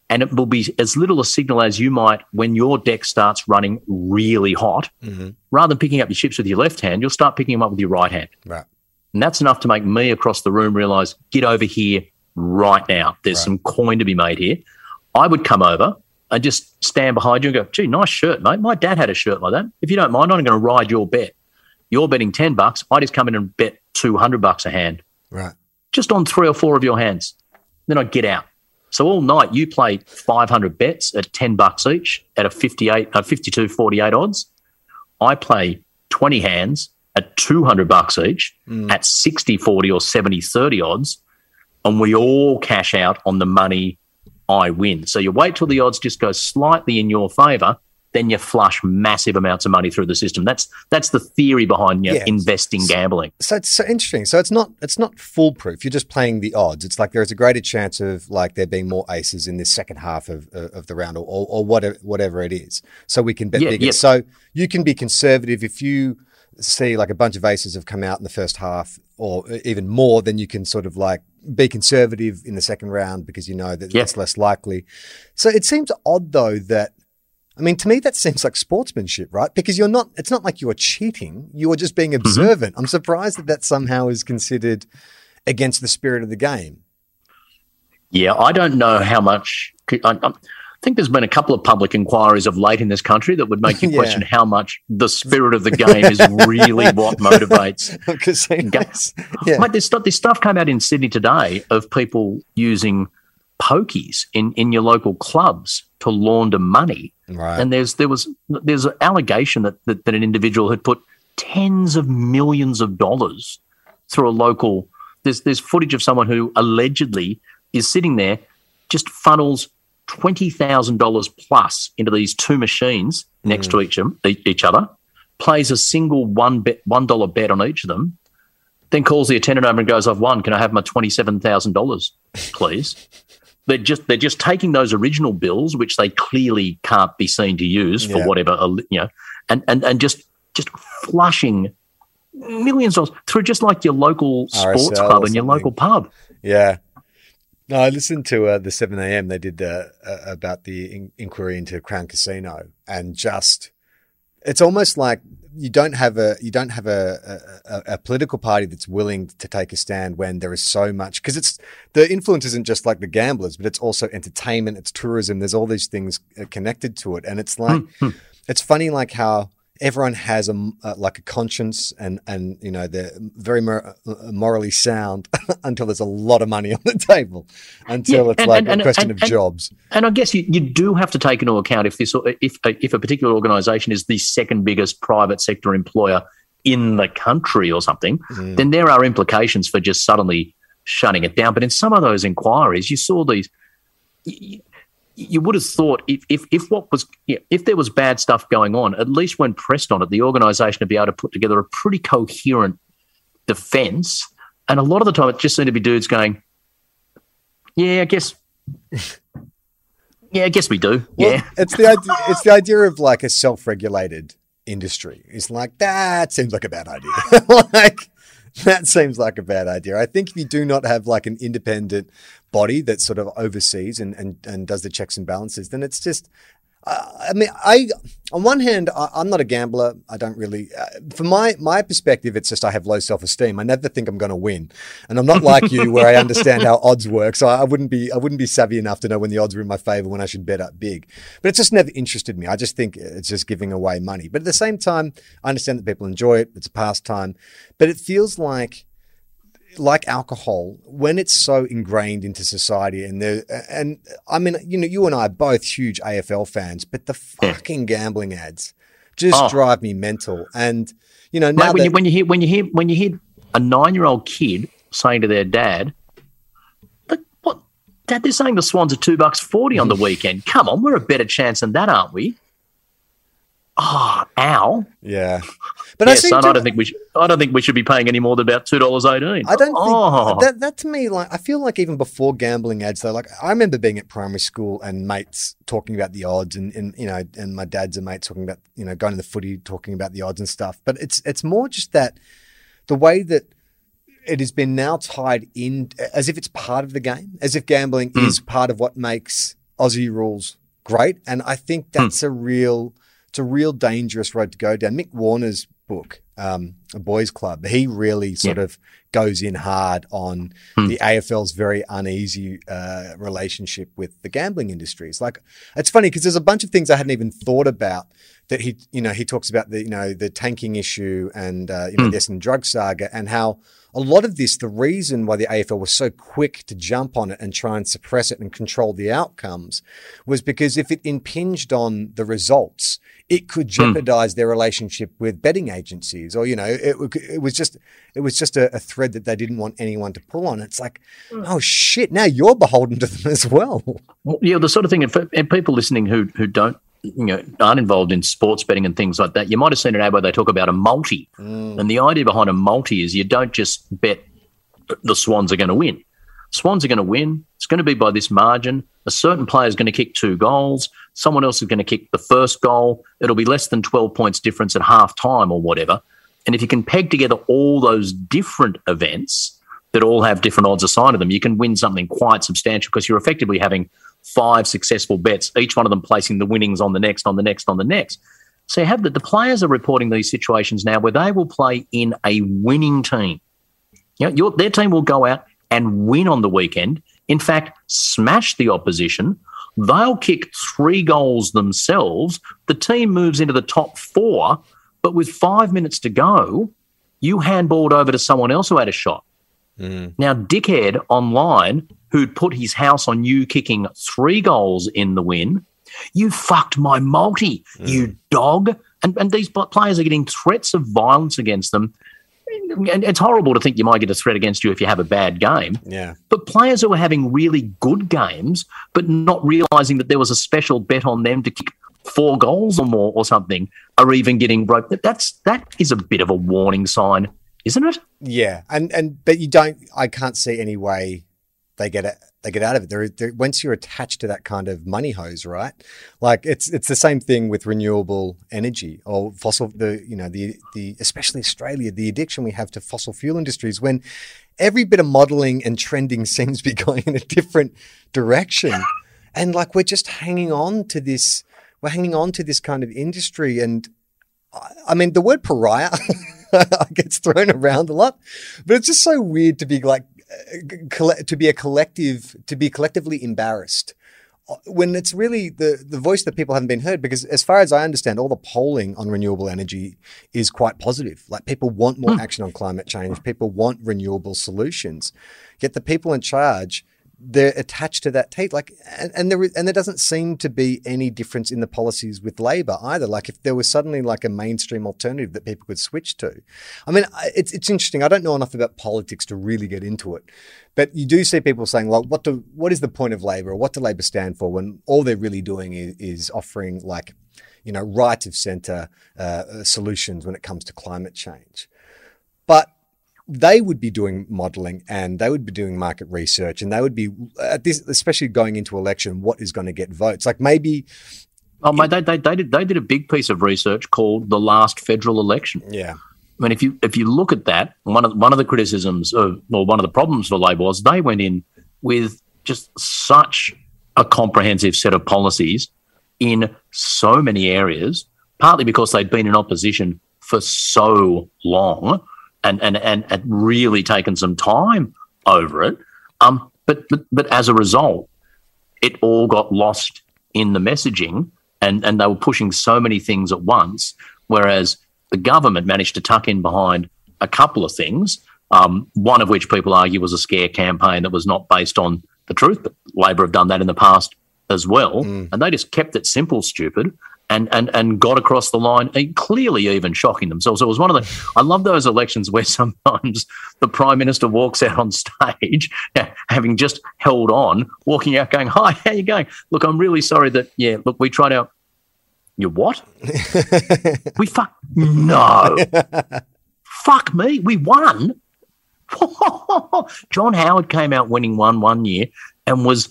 and it will be as little a signal as you might when your deck starts running really hot. Mm-hmm. Rather than picking up your chips with your left hand, you'll start picking them up with your right hand. Right. And that's enough to make me across the room realise, get over here right now. There's some coin to be made here. I would come over and just stand behind you and go, gee, nice shirt, mate. My dad had a shirt like that. If you don't mind, I'm going to ride your bet. You're betting 10 bucks. I just come in and bet 200 bucks a hand. Right. Just on three or four of your hands. Then I get out. So all night you play 500 bets at 10 bucks each at a 52-48 odds. I play 20 hands at 200 bucks each at 60-40 or 70-30 odds, and we all cash out on the money I win. So you wait till the odds just go slightly in your favour, then you flush massive amounts of money through the system. That's the theory behind investing gambling. So it's so interesting. So it's not foolproof. You're just playing the odds. It's like there is a greater chance of like there being more aces in this second half of the round or whatever it is. So we can bet bigger. Yeah. So you can be conservative if you see like a bunch of aces have come out in the first half or even more, then you can sort of like be conservative in the second round because you know that that's less likely. So it seems odd though that, I mean, to me that seems like sportsmanship, right? Because you're not, it's not like you're cheating, you're just being observant. Mm-hmm. I'm surprised that somehow is considered against the spirit of the game. Yeah, I don't know how much, I think there's been a couple of public inquiries of late in this country that would make you question how much the spirit of the game is really what motivates games. Yeah. Mate, this stuff came out in Sydney today of people using pokies in your local clubs to launder money. Right. And there's an allegation that an individual had put tens of millions of dollars through a local. There's footage of someone who allegedly is sitting there, just funnels $20,000 plus into these two machines next to each other, plays a single $1 bet on each of them, then calls the attendant over and goes, I've won. Can I have my $27,000, please? They're just taking those original bills, which they clearly can't be seen to use for whatever, you know, and just flushing millions of dollars through just like your local sports club and your local pub. Yeah. No, I listened to the 7 a.m. They did about the inquiry into Crown Casino, and just it's almost like you don't have a political party that's willing to take a stand when there is so much, because it's the influence isn't just like the gamblers, but it's also entertainment, it's tourism, there's all these things connected to it, and it's like it's funny like how everyone has a conscience and you know, they're very morally sound until there's a lot of money on the table, until it's a question of jobs. And I guess you do have to take into account if a particular organisation is the second biggest private sector employer in the country or something, then there are implications for just suddenly shutting it down. But in some of those inquiries, you saw these – you would have thought if there was bad stuff going on, at least when pressed on it, the organisation would be able to put together a pretty coherent defence. And a lot of the time, it just seemed to be dudes going, "Yeah, I guess we do." Well, yeah, it's the idea of like a self-regulated industry. It's like that seems like a bad idea. I think if you do not have like an independent body that sort of oversees and does the checks and balances, then it's just. On one hand, I'm not a gambler. I don't really, from my perspective, it's just I have low self-esteem. I never think I'm going to win, and I'm not like you where I understand how odds work. So I wouldn't be savvy enough to know when the odds were in my favor, when I should bet up big. But it's just never interested me. I just think it's just giving away money. But at the same time, I understand that people enjoy it. It's a pastime, but it feels like alcohol, when it's so ingrained into society, and I mean, you know, you and I are both huge AFL fans, but the fucking gambling ads just drive me mental. And you know, now when you hear a 9-year-old kid saying to their dad, "But what, Dad? They're saying the Swans are $2.40 on the weekend. Come on, we're a better chance than that, aren't we?" Oh, ow! Yeah, but yes, I don't think we should be paying any more than about $2.18. I don't. Think that to me, like, I feel like even before gambling ads, though, like I remember being at primary school and mates talking about the odds, and you know, and my dad's and mates talking about, you know, going to the footy, talking about the odds and stuff. But it's more just that the way that it has been now tied in, as if it's part of the game, as if gambling is part of what makes Aussie rules great, and I think that's a real dangerous road to go down. Mick Warner's book, A Boys Club, he really sort of goes in hard on the AFL's very uneasy relationship with the gambling industry. It's like, it's funny because there's a bunch of things I hadn't even thought about that he talks about the tanking issue and the Essendon drug saga, and how a lot of this, the reason why the AFL was so quick to jump on it and try and suppress it and control the outcomes was because if it impinged on the results, it could jeopardize their relationship with betting agencies, or, you know, it was just a thread that they didn't want anyone to pull on. It's like, oh shit, now you're beholden to them as well. Yeah, the sort of thing, and people listening who don't, you know, aren't involved in sports betting and things like that, you might have seen an ad where they talk about a multi. And the idea behind a multi is you don't just bet the Swans are going to win. Swans are going to win. It's going to be by this margin. A certain player is going to kick 2 goals. Someone else is going to kick the first goal. It'll be less than 12 points difference at half time or whatever. And if you can peg together all those different events that all have different odds assigned to them, you can win something quite substantial, because you're effectively having 5 successful bets, each one of them placing the winnings on the next, on the next, on the next. So you have the players are reporting these situations now where they will play in a winning team. You know, their team will go out and win on the weekend. In fact, smash the opposition. They'll kick 3 goals themselves. The team moves into the top 4, but with 5 minutes to go, you handballed over to someone else who had a shot. Now, dickhead online who'd put his house on you kicking 3 goals in the win, you fucked my multi, you dog. And these players are getting threats of violence against them. And it's horrible to think you might get a threat against you if you have a bad game. Yeah. But players who are having really good games but not realising that there was a special bet on them to kick 4 goals or more or something are even getting broke. That is a bit of a warning sign, isn't it? Yeah, but you don't. I can't see any way they get out of it. There, once you're attached to that kind of money hose, right? Like it's the same thing with renewable energy or fossil. The especially Australia, the addiction we have to fossil fuel industries when every bit of modelling and trending seems to be going in a different direction, and like we're just hanging on to this. We're hanging on to this kind of industry, and I mean the word pariah. Gets thrown around a lot, but it's just so weird to be like collectively embarrassed when it's really the voice that people haven't been heard, because as far as I understand, all the polling on renewable energy is quite positive. Like people want more action on climate change, people want renewable solutions, yet the people in charge they're attached to that tape. Like, and there doesn't seem to be any difference in the policies with Labor either. Like, if there was suddenly like a mainstream alternative that people could switch to, I mean, it's interesting. I don't know enough about politics to really get into it, but you do see people saying, "Well, what is the point of Labor? Or what do Labor stand for?" When all they're really doing is offering, like, you know, right of centre solutions when it comes to climate change, but they would be doing modelling and they would be doing market research and they would be, at this, especially going into election, what is going to get votes? Like maybe... Oh, mate, they did a big piece of research called the last federal election. Yeah. I mean, if you look at that, one of the criticisms of, or one of the problems for Labor was they went in with just such a comprehensive set of policies in so many areas, partly because they'd been in opposition for so long and had really taken some time over it. But as a result, it all got lost in the messaging and they were pushing so many things at once, whereas the government managed to tuck in behind a couple of things, one of which people argue was a scare campaign that was not based on the truth, but Labor have done that in the past as well, and they just kept it simple, stupid, and got across the line, and clearly even shocking themselves. It was one of the... I love those elections where sometimes the Prime Minister walks out on stage, having just held on, walking out going, "Hi, how you going? Look, I'm really sorry that, yeah, look, we tried out..." You what? No. Fuck me, we won. John Howard came out winning one year and was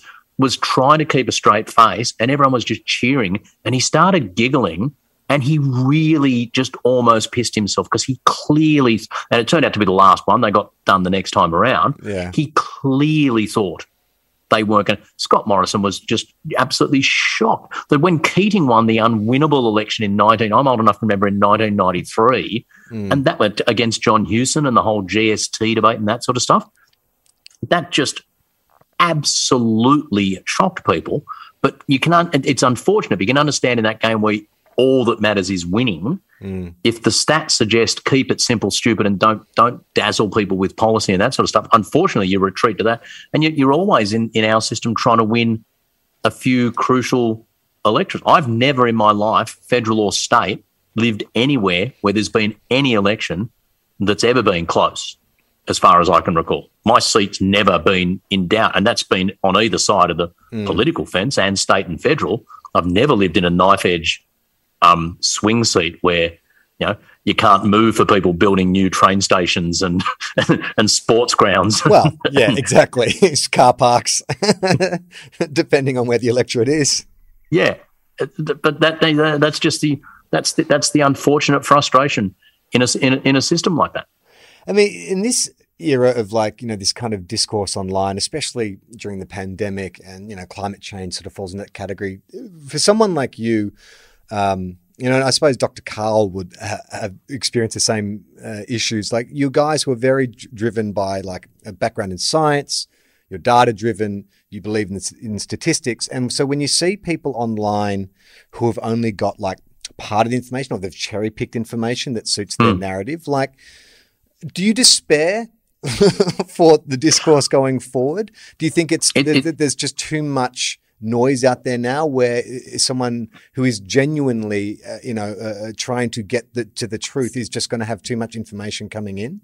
trying to keep a straight face and everyone was just cheering and he started giggling and he really just almost pissed himself because he clearly, and it turned out to be the last one, they got done the next time around, yeah. He clearly thought they weren't going to. Scott Morrison was just absolutely shocked that when Keating won the unwinnable election I'm old enough to remember, in 1993, and that went against John Hewson and the whole GST debate and that sort of stuff, that just absolutely shocked people. But you can, it's unfortunate, but you can understand in that game where all that matters is winning. If the stats suggest keep it simple, stupid, and don't dazzle people with policy and that sort of stuff, unfortunately you retreat to that. And you're always in our system trying to win a few crucial elections. I've never in my life, federal or state, lived anywhere where there's been any election that's ever been close. As far as I can recall, my seat's never been in doubt, and that's been on either side of the political fence, and state and federal. I've never lived in a knife-edge swing seat where, you know, you can't move for people building new train stations and sports grounds. Well, yeah, exactly. It's car parks, depending on where the electorate is. Yeah, but that's the unfortunate frustration in a system like that. I mean, in this era of, like, you know, this kind of discourse online, especially during the pandemic, and, you know, climate change sort of falls in that category. For someone like you, you know, I suppose Dr. Carl would have experienced the same issues. Like, you guys were very driven by, like, a background in science, you're data-driven, you believe in statistics. And so when you see people online who have only got, like, part of the information, or they've cherry-picked information that suits their narrative, like... Do you despair for the discourse going forward? Do you think there's just too much noise out there now, where someone who is genuinely, trying to get to the truth is just going to have too much information coming in?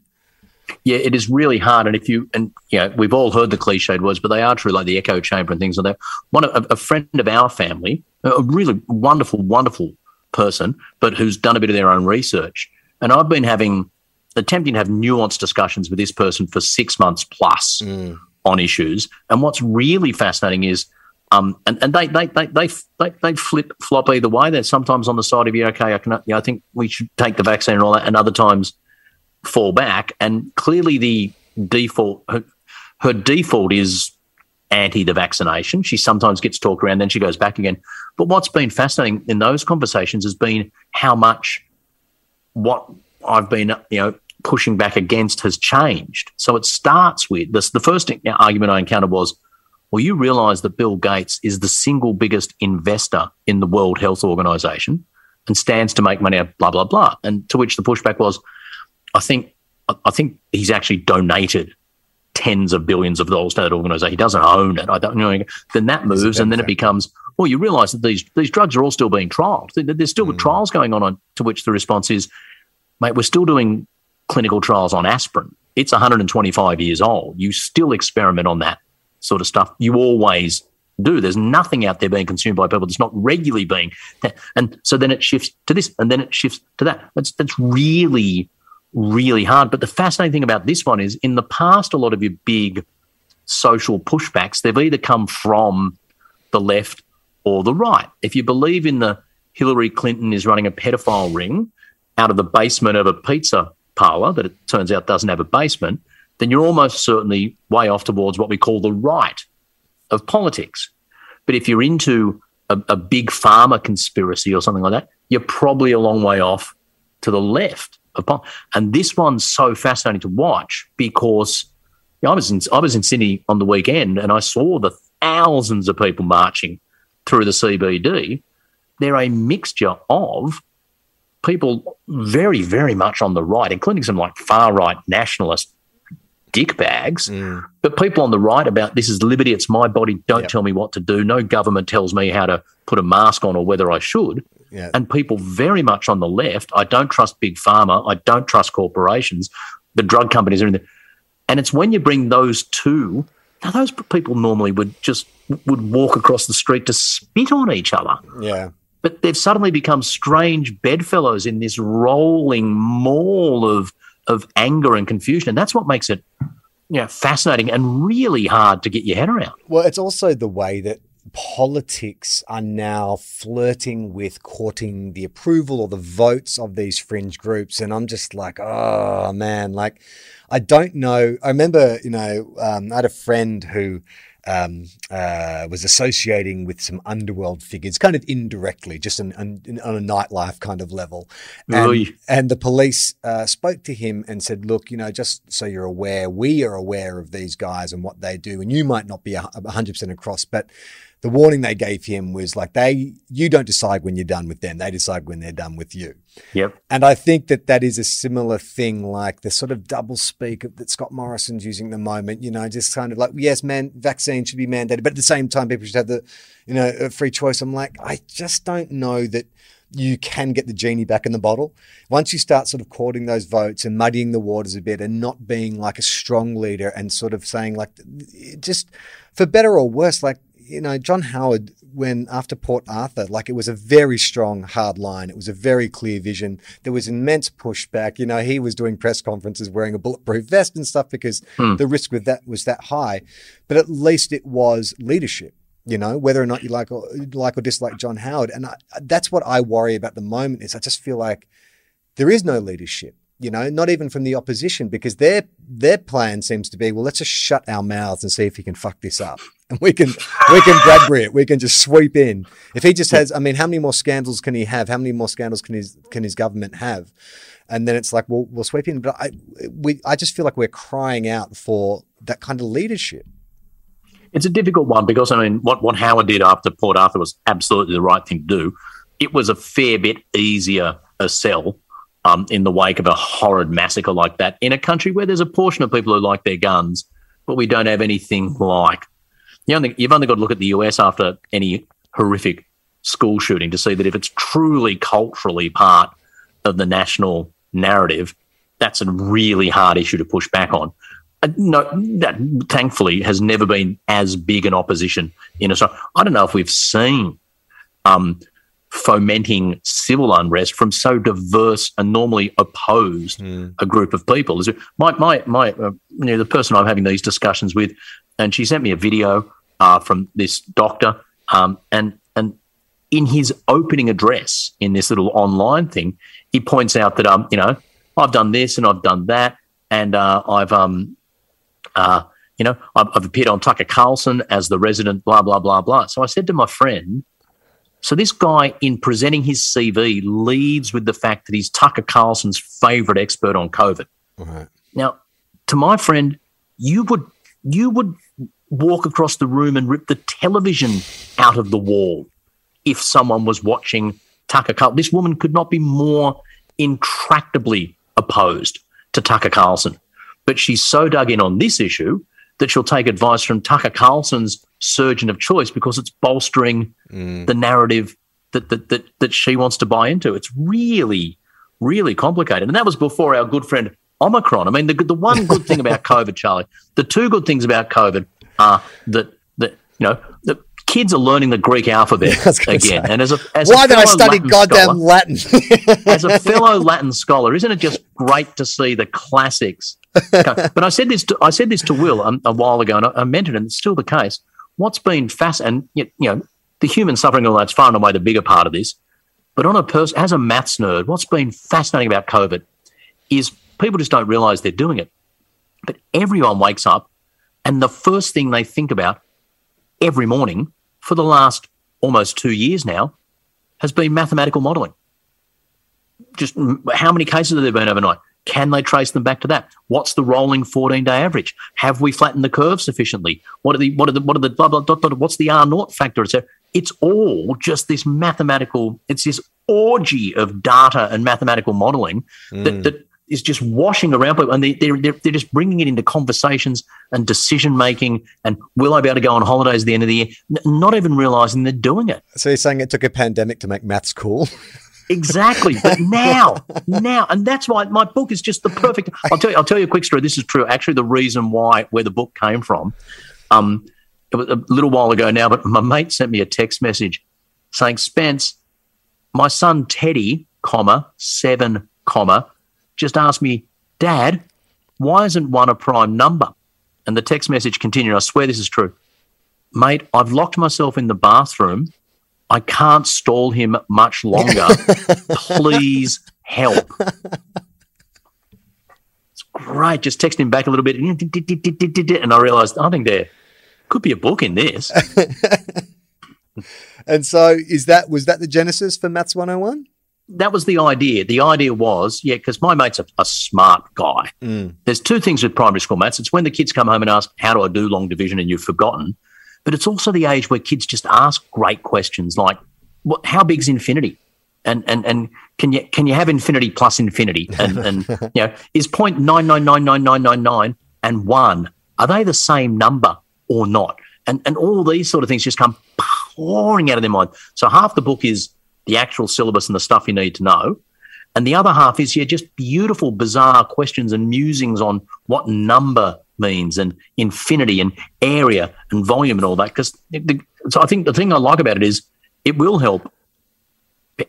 Yeah, it is really hard. And we've all heard the cliched words, but they are true, like the echo chamber and things like that. A friend of our family, a really wonderful, wonderful person, but who's done a bit of their own research, and I've been attempting to have nuanced discussions with this person for 6 months plus on issues. And what's really fascinating is, they flip-flop either way. They're sometimes on the side of, I think we should take the vaccine and all that, and other times fall back. And clearly the default, her default is anti the vaccination. She sometimes gets talked around, then she goes back again. But what's been fascinating in those conversations has been how much what I've been, you know, pushing back against has changed. So it starts with this. The first argument I encountered was, well, you realise that Bill Gates is the single biggest investor in the World Health Organisation and stands to make money out of blah, blah, blah. And to which the pushback was, I think he's actually donated tens of billions of dollars to that organisation. He doesn't own it. I don't know. Then that moves, and then it becomes, well, you realise that these drugs are all still being trialled. There's still trials going on, to which the response is, mate, we're still doing clinical trials on aspirin. It's 125 years old. You still experiment on that sort of stuff. You always do. There's nothing out there being consumed by people that's not regularly being. And so then it shifts to this, and then it shifts to that. That's really, really hard. But the fascinating thing about this one is, in the past, a lot of your big social pushbacks, they've either come from the left or the right. If you believe in the Hillary Clinton is running a pedophile ring out of the basement of a pizza parlour that it turns out doesn't have a basement, then you're almost certainly way off towards what we call the right of politics. But if you're into a big pharma conspiracy or something like that, you're probably a long way off to the left of politics. And this one's so fascinating to watch because I was in Sydney on the weekend and I saw the thousands of people marching through the CBD. They're a mixture of people very, very much on the right, including some like far-right nationalist dickbags, but people on the right about this is liberty, it's my body, don't tell me what to do, no government tells me how to put a mask on or whether I should, and people very much on the left, I don't trust big pharma, I don't trust corporations, the drug companies are in there. And it's when you bring those two, now those people normally would walk across the street to spit on each other. Yeah. But they've suddenly become strange bedfellows in this rolling maul of anger and confusion. And that's what makes it fascinating and really hard to get your head around. Well, it's also the way that politics are now flirting with courting the approval or the votes of these fringe groups. And I'm just like, oh, man, like I don't know. I remember, I had a friend who was associating with some underworld figures, kind of indirectly, just on a nightlife kind of level. And the police spoke to him and said, look, just so you're aware, we are aware of these guys and what they do, and you might not be 100% across, but the warning they gave him was like, you don't decide when you're done with them, they decide when they're done with you. Yep. And I think that is a similar thing, like the sort of double speak that Scott Morrison's using at the moment, just kind of like, yes, man, vaccine should be mandated, but at the same time, people should have the, free choice. I'm like, I just don't know that you can get the genie back in the bottle. Once you start sort of courting those votes and muddying the waters a bit and not being like a strong leader and sort of saying like, just for better or worse, like, John Howard, when after Port Arthur, like it was a very strong hard line. It was a very clear vision. There was immense pushback. He was doing press conferences wearing a bulletproof vest and stuff because the risk with that was that high. But at least it was leadership, whether or not you like or dislike John Howard. And that's what I worry about at the moment is I just feel like there is no leadership. Not even from the opposition, because their plan seems to be, well, let's just shut our mouths and see if he can fuck this up. And we can Bradbury it. We can just sweep in. If he just has, how many more scandals can he have? How many more scandals can his government have? And then it's like, well, we'll sweep in. But I just feel like we're crying out for that kind of leadership. It's a difficult one because, what Howard did after Port Arthur was absolutely the right thing to do. It was a fair bit easier a sell in the wake of a horrid massacre like that in a country where there's a portion of people who like their guns, but we don't have anything like. You've only got to look at the US after any horrific school shooting to see that if it's truly culturally part of the national narrative, that's a really hard issue to push back on. No, that thankfully has never been as big an opposition in Australia. I don't know if we've seen fomenting civil unrest from so diverse and normally opposed a group of people. The person I'm having these discussions with, and she sent me a video from this doctor, and in his opening address in this little online thing, he points out that I've done this and I've done that, and I've appeared on Tucker Carlson as the resident blah blah blah blah. So I said to my friend, so this guy, in presenting his CV, leads with the fact that he's Tucker Carlson's favourite expert on COVID. Right. Now, to my friend, you would walk across the room and rip the television out of the wall if someone was watching Tucker Carlson. This woman could not be more intractably opposed to Tucker Carlson. But she's so dug in on this issue that she'll take advice from Tucker Carlson's surgeon of choice because it's bolstering the narrative that she wants to buy into. It's really, really complicated. And that was before our good friend Omicron. I mean, the one good thing about COVID, Charlie, the two good things about COVID are that you know, the kids are learning the Greek alphabet again. Say. And as why did I study Latin goddamn Latin? As a fellow Latin scholar, isn't it just great to see the classics? But I said this to Will a while ago, and I meant it, and it's still the case. What's been fascinating, and you know, the human suffering, although it's far and away the bigger part of this, but on a person, as a maths nerd, what's been fascinating about COVID is people just don't realise they're doing it. But everyone wakes up, and the first thing they think about every morning for the last almost 2 years now has been mathematical modelling. Just how many cases have there been overnight? Can they trace them back to that? What's the rolling 14-day average? Have we flattened the curve sufficiently? What are the blah, blah, blah, blah, what's the R0 factor, et cetera? It's all just this mathematical, it's this orgy of data and mathematical modelling that is just washing around people, and they're just bringing it into conversations and decision-making and will I be able to go on holidays at the end of the year, not even realising they're doing it. So you're saying it took a pandemic to make maths cool? Exactly. But now, and that's why my book is just the perfect. I'll tell you a quick story. This is true. Actually, the reason where the book came from, it was a little while ago now, but my mate sent me a text message saying, Spence, my son Teddy, (7), just asked me, Dad, why isn't 1 a prime number? And the text message continued. I swear this is true. Mate, I've locked myself in the bathroom. I can't stall him much longer. Please help. It's great. Just text him back a little bit. And I realised, I think there could be a book in this. And so was that the genesis for Maths 101? That was the idea. The idea was, because my mate's a smart guy. There's two things with primary school maths. It's when the kids come home and ask, how do I do long division, and you've forgotten. But it's also the age where kids just ask great questions like, how big's infinity? And can you have infinity plus infinity? And you know, is 0.999999 and 1, are they the same number or not? And all these sort of things just come pouring out of their mind. So half the book is the actual syllabus and the stuff you need to know. And the other half is just beautiful, bizarre questions and musings on what number means and infinity and area and volume and all that. Because so I think the thing I like about it is it will help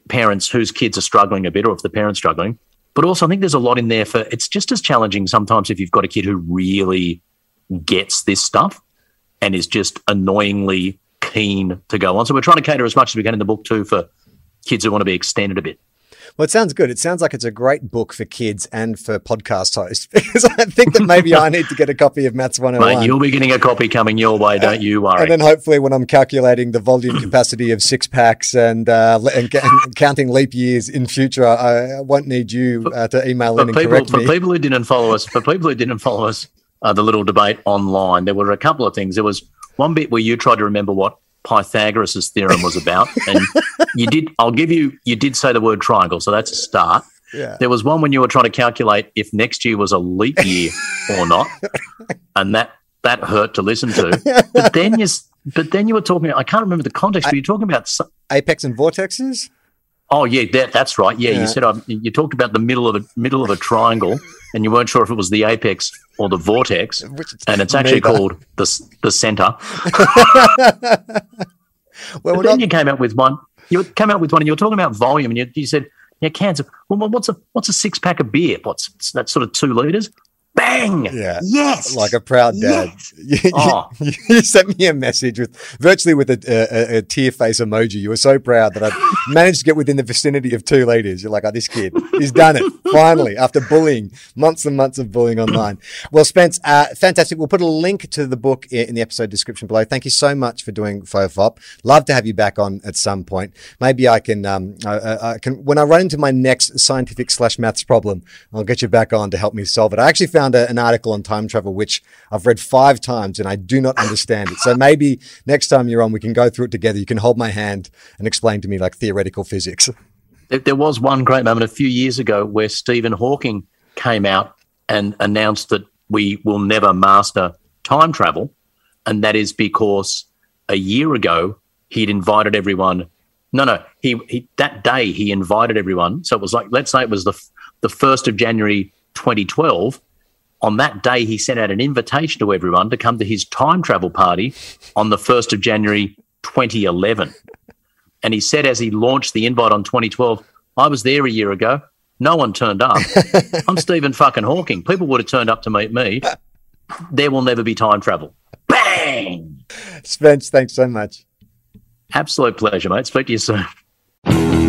parents whose kids are struggling a bit, or if the parent's struggling. But also I think there's a lot in there for, it's just as challenging sometimes if you've got a kid who really gets this stuff and is just annoyingly keen to go on. So we're trying to cater as much as we can in the book too for kids who want to be extended a bit. Well, it sounds good. It sounds like it's a great book for kids and for podcast hosts. So I think that maybe I need to get a copy of Maths 101. Mate, you'll be getting a copy coming your way, don't you worry. And then hopefully when I'm calculating the volume capacity of six-packs and counting leap years in future, I won't need you to email in and correct me. For people who didn't follow us, the little debate online, there were a couple of things. There was one bit where you tried to remember what Pythagoras' theorem was about, and you did say the word triangle, so that's a start. Yeah. There was one when you were trying to calculate if next year was a leap year or not, and that hurt to listen to. But then you were talking, I can't remember the context, but you're talking about apex and vortexes. Oh yeah, that's right. Yeah, you said you talked about the middle of a triangle, and you weren't sure if it was the apex or the vortex, and it's actually called the centre. Well, then you came out with one. You came out with one, and you were talking about volume, and you said, "Yeah, cans. Well, what's a six-pack of beer? What's that sort of 2 litres?" Bang! Yeah. Yes. Like a proud dad. Yes. You sent me a message with a tear face emoji. You were so proud that I managed to get within the vicinity of 2 litres. You're like, oh, this kid, he's done it. Finally, after bullying, months and months of bullying online. Well, Spence, fantastic. We'll put a link to the book in the episode description below. Thank you so much for doing Fofop. Love to have you back on at some point. Maybe I can, when I run into my next scientific/maths problem, I'll get you back on to help me solve it. I actually found an article on time travel, which I've read 5 times and I do not understand it. So maybe next time you're on, we can go through it together. You can hold my hand and explain to me like theoretical physics. There was one great moment a few years ago where Stephen Hawking came out and announced that we will never master time travel, and that is because a year ago he'd invited everyone. No, he that day he invited everyone. So it was like, let's say it was the 1st of January 2012. On that day, he sent out an invitation to everyone to come to his time travel party on the 1st of January 2011. And he said as he launched the invite on 2012, I was there a year ago. No one turned up. I'm Stephen fucking Hawking. People would have turned up to meet me. There will never be time travel. Bang! Spence, thanks so much. Absolute pleasure, mate. Speak to you soon.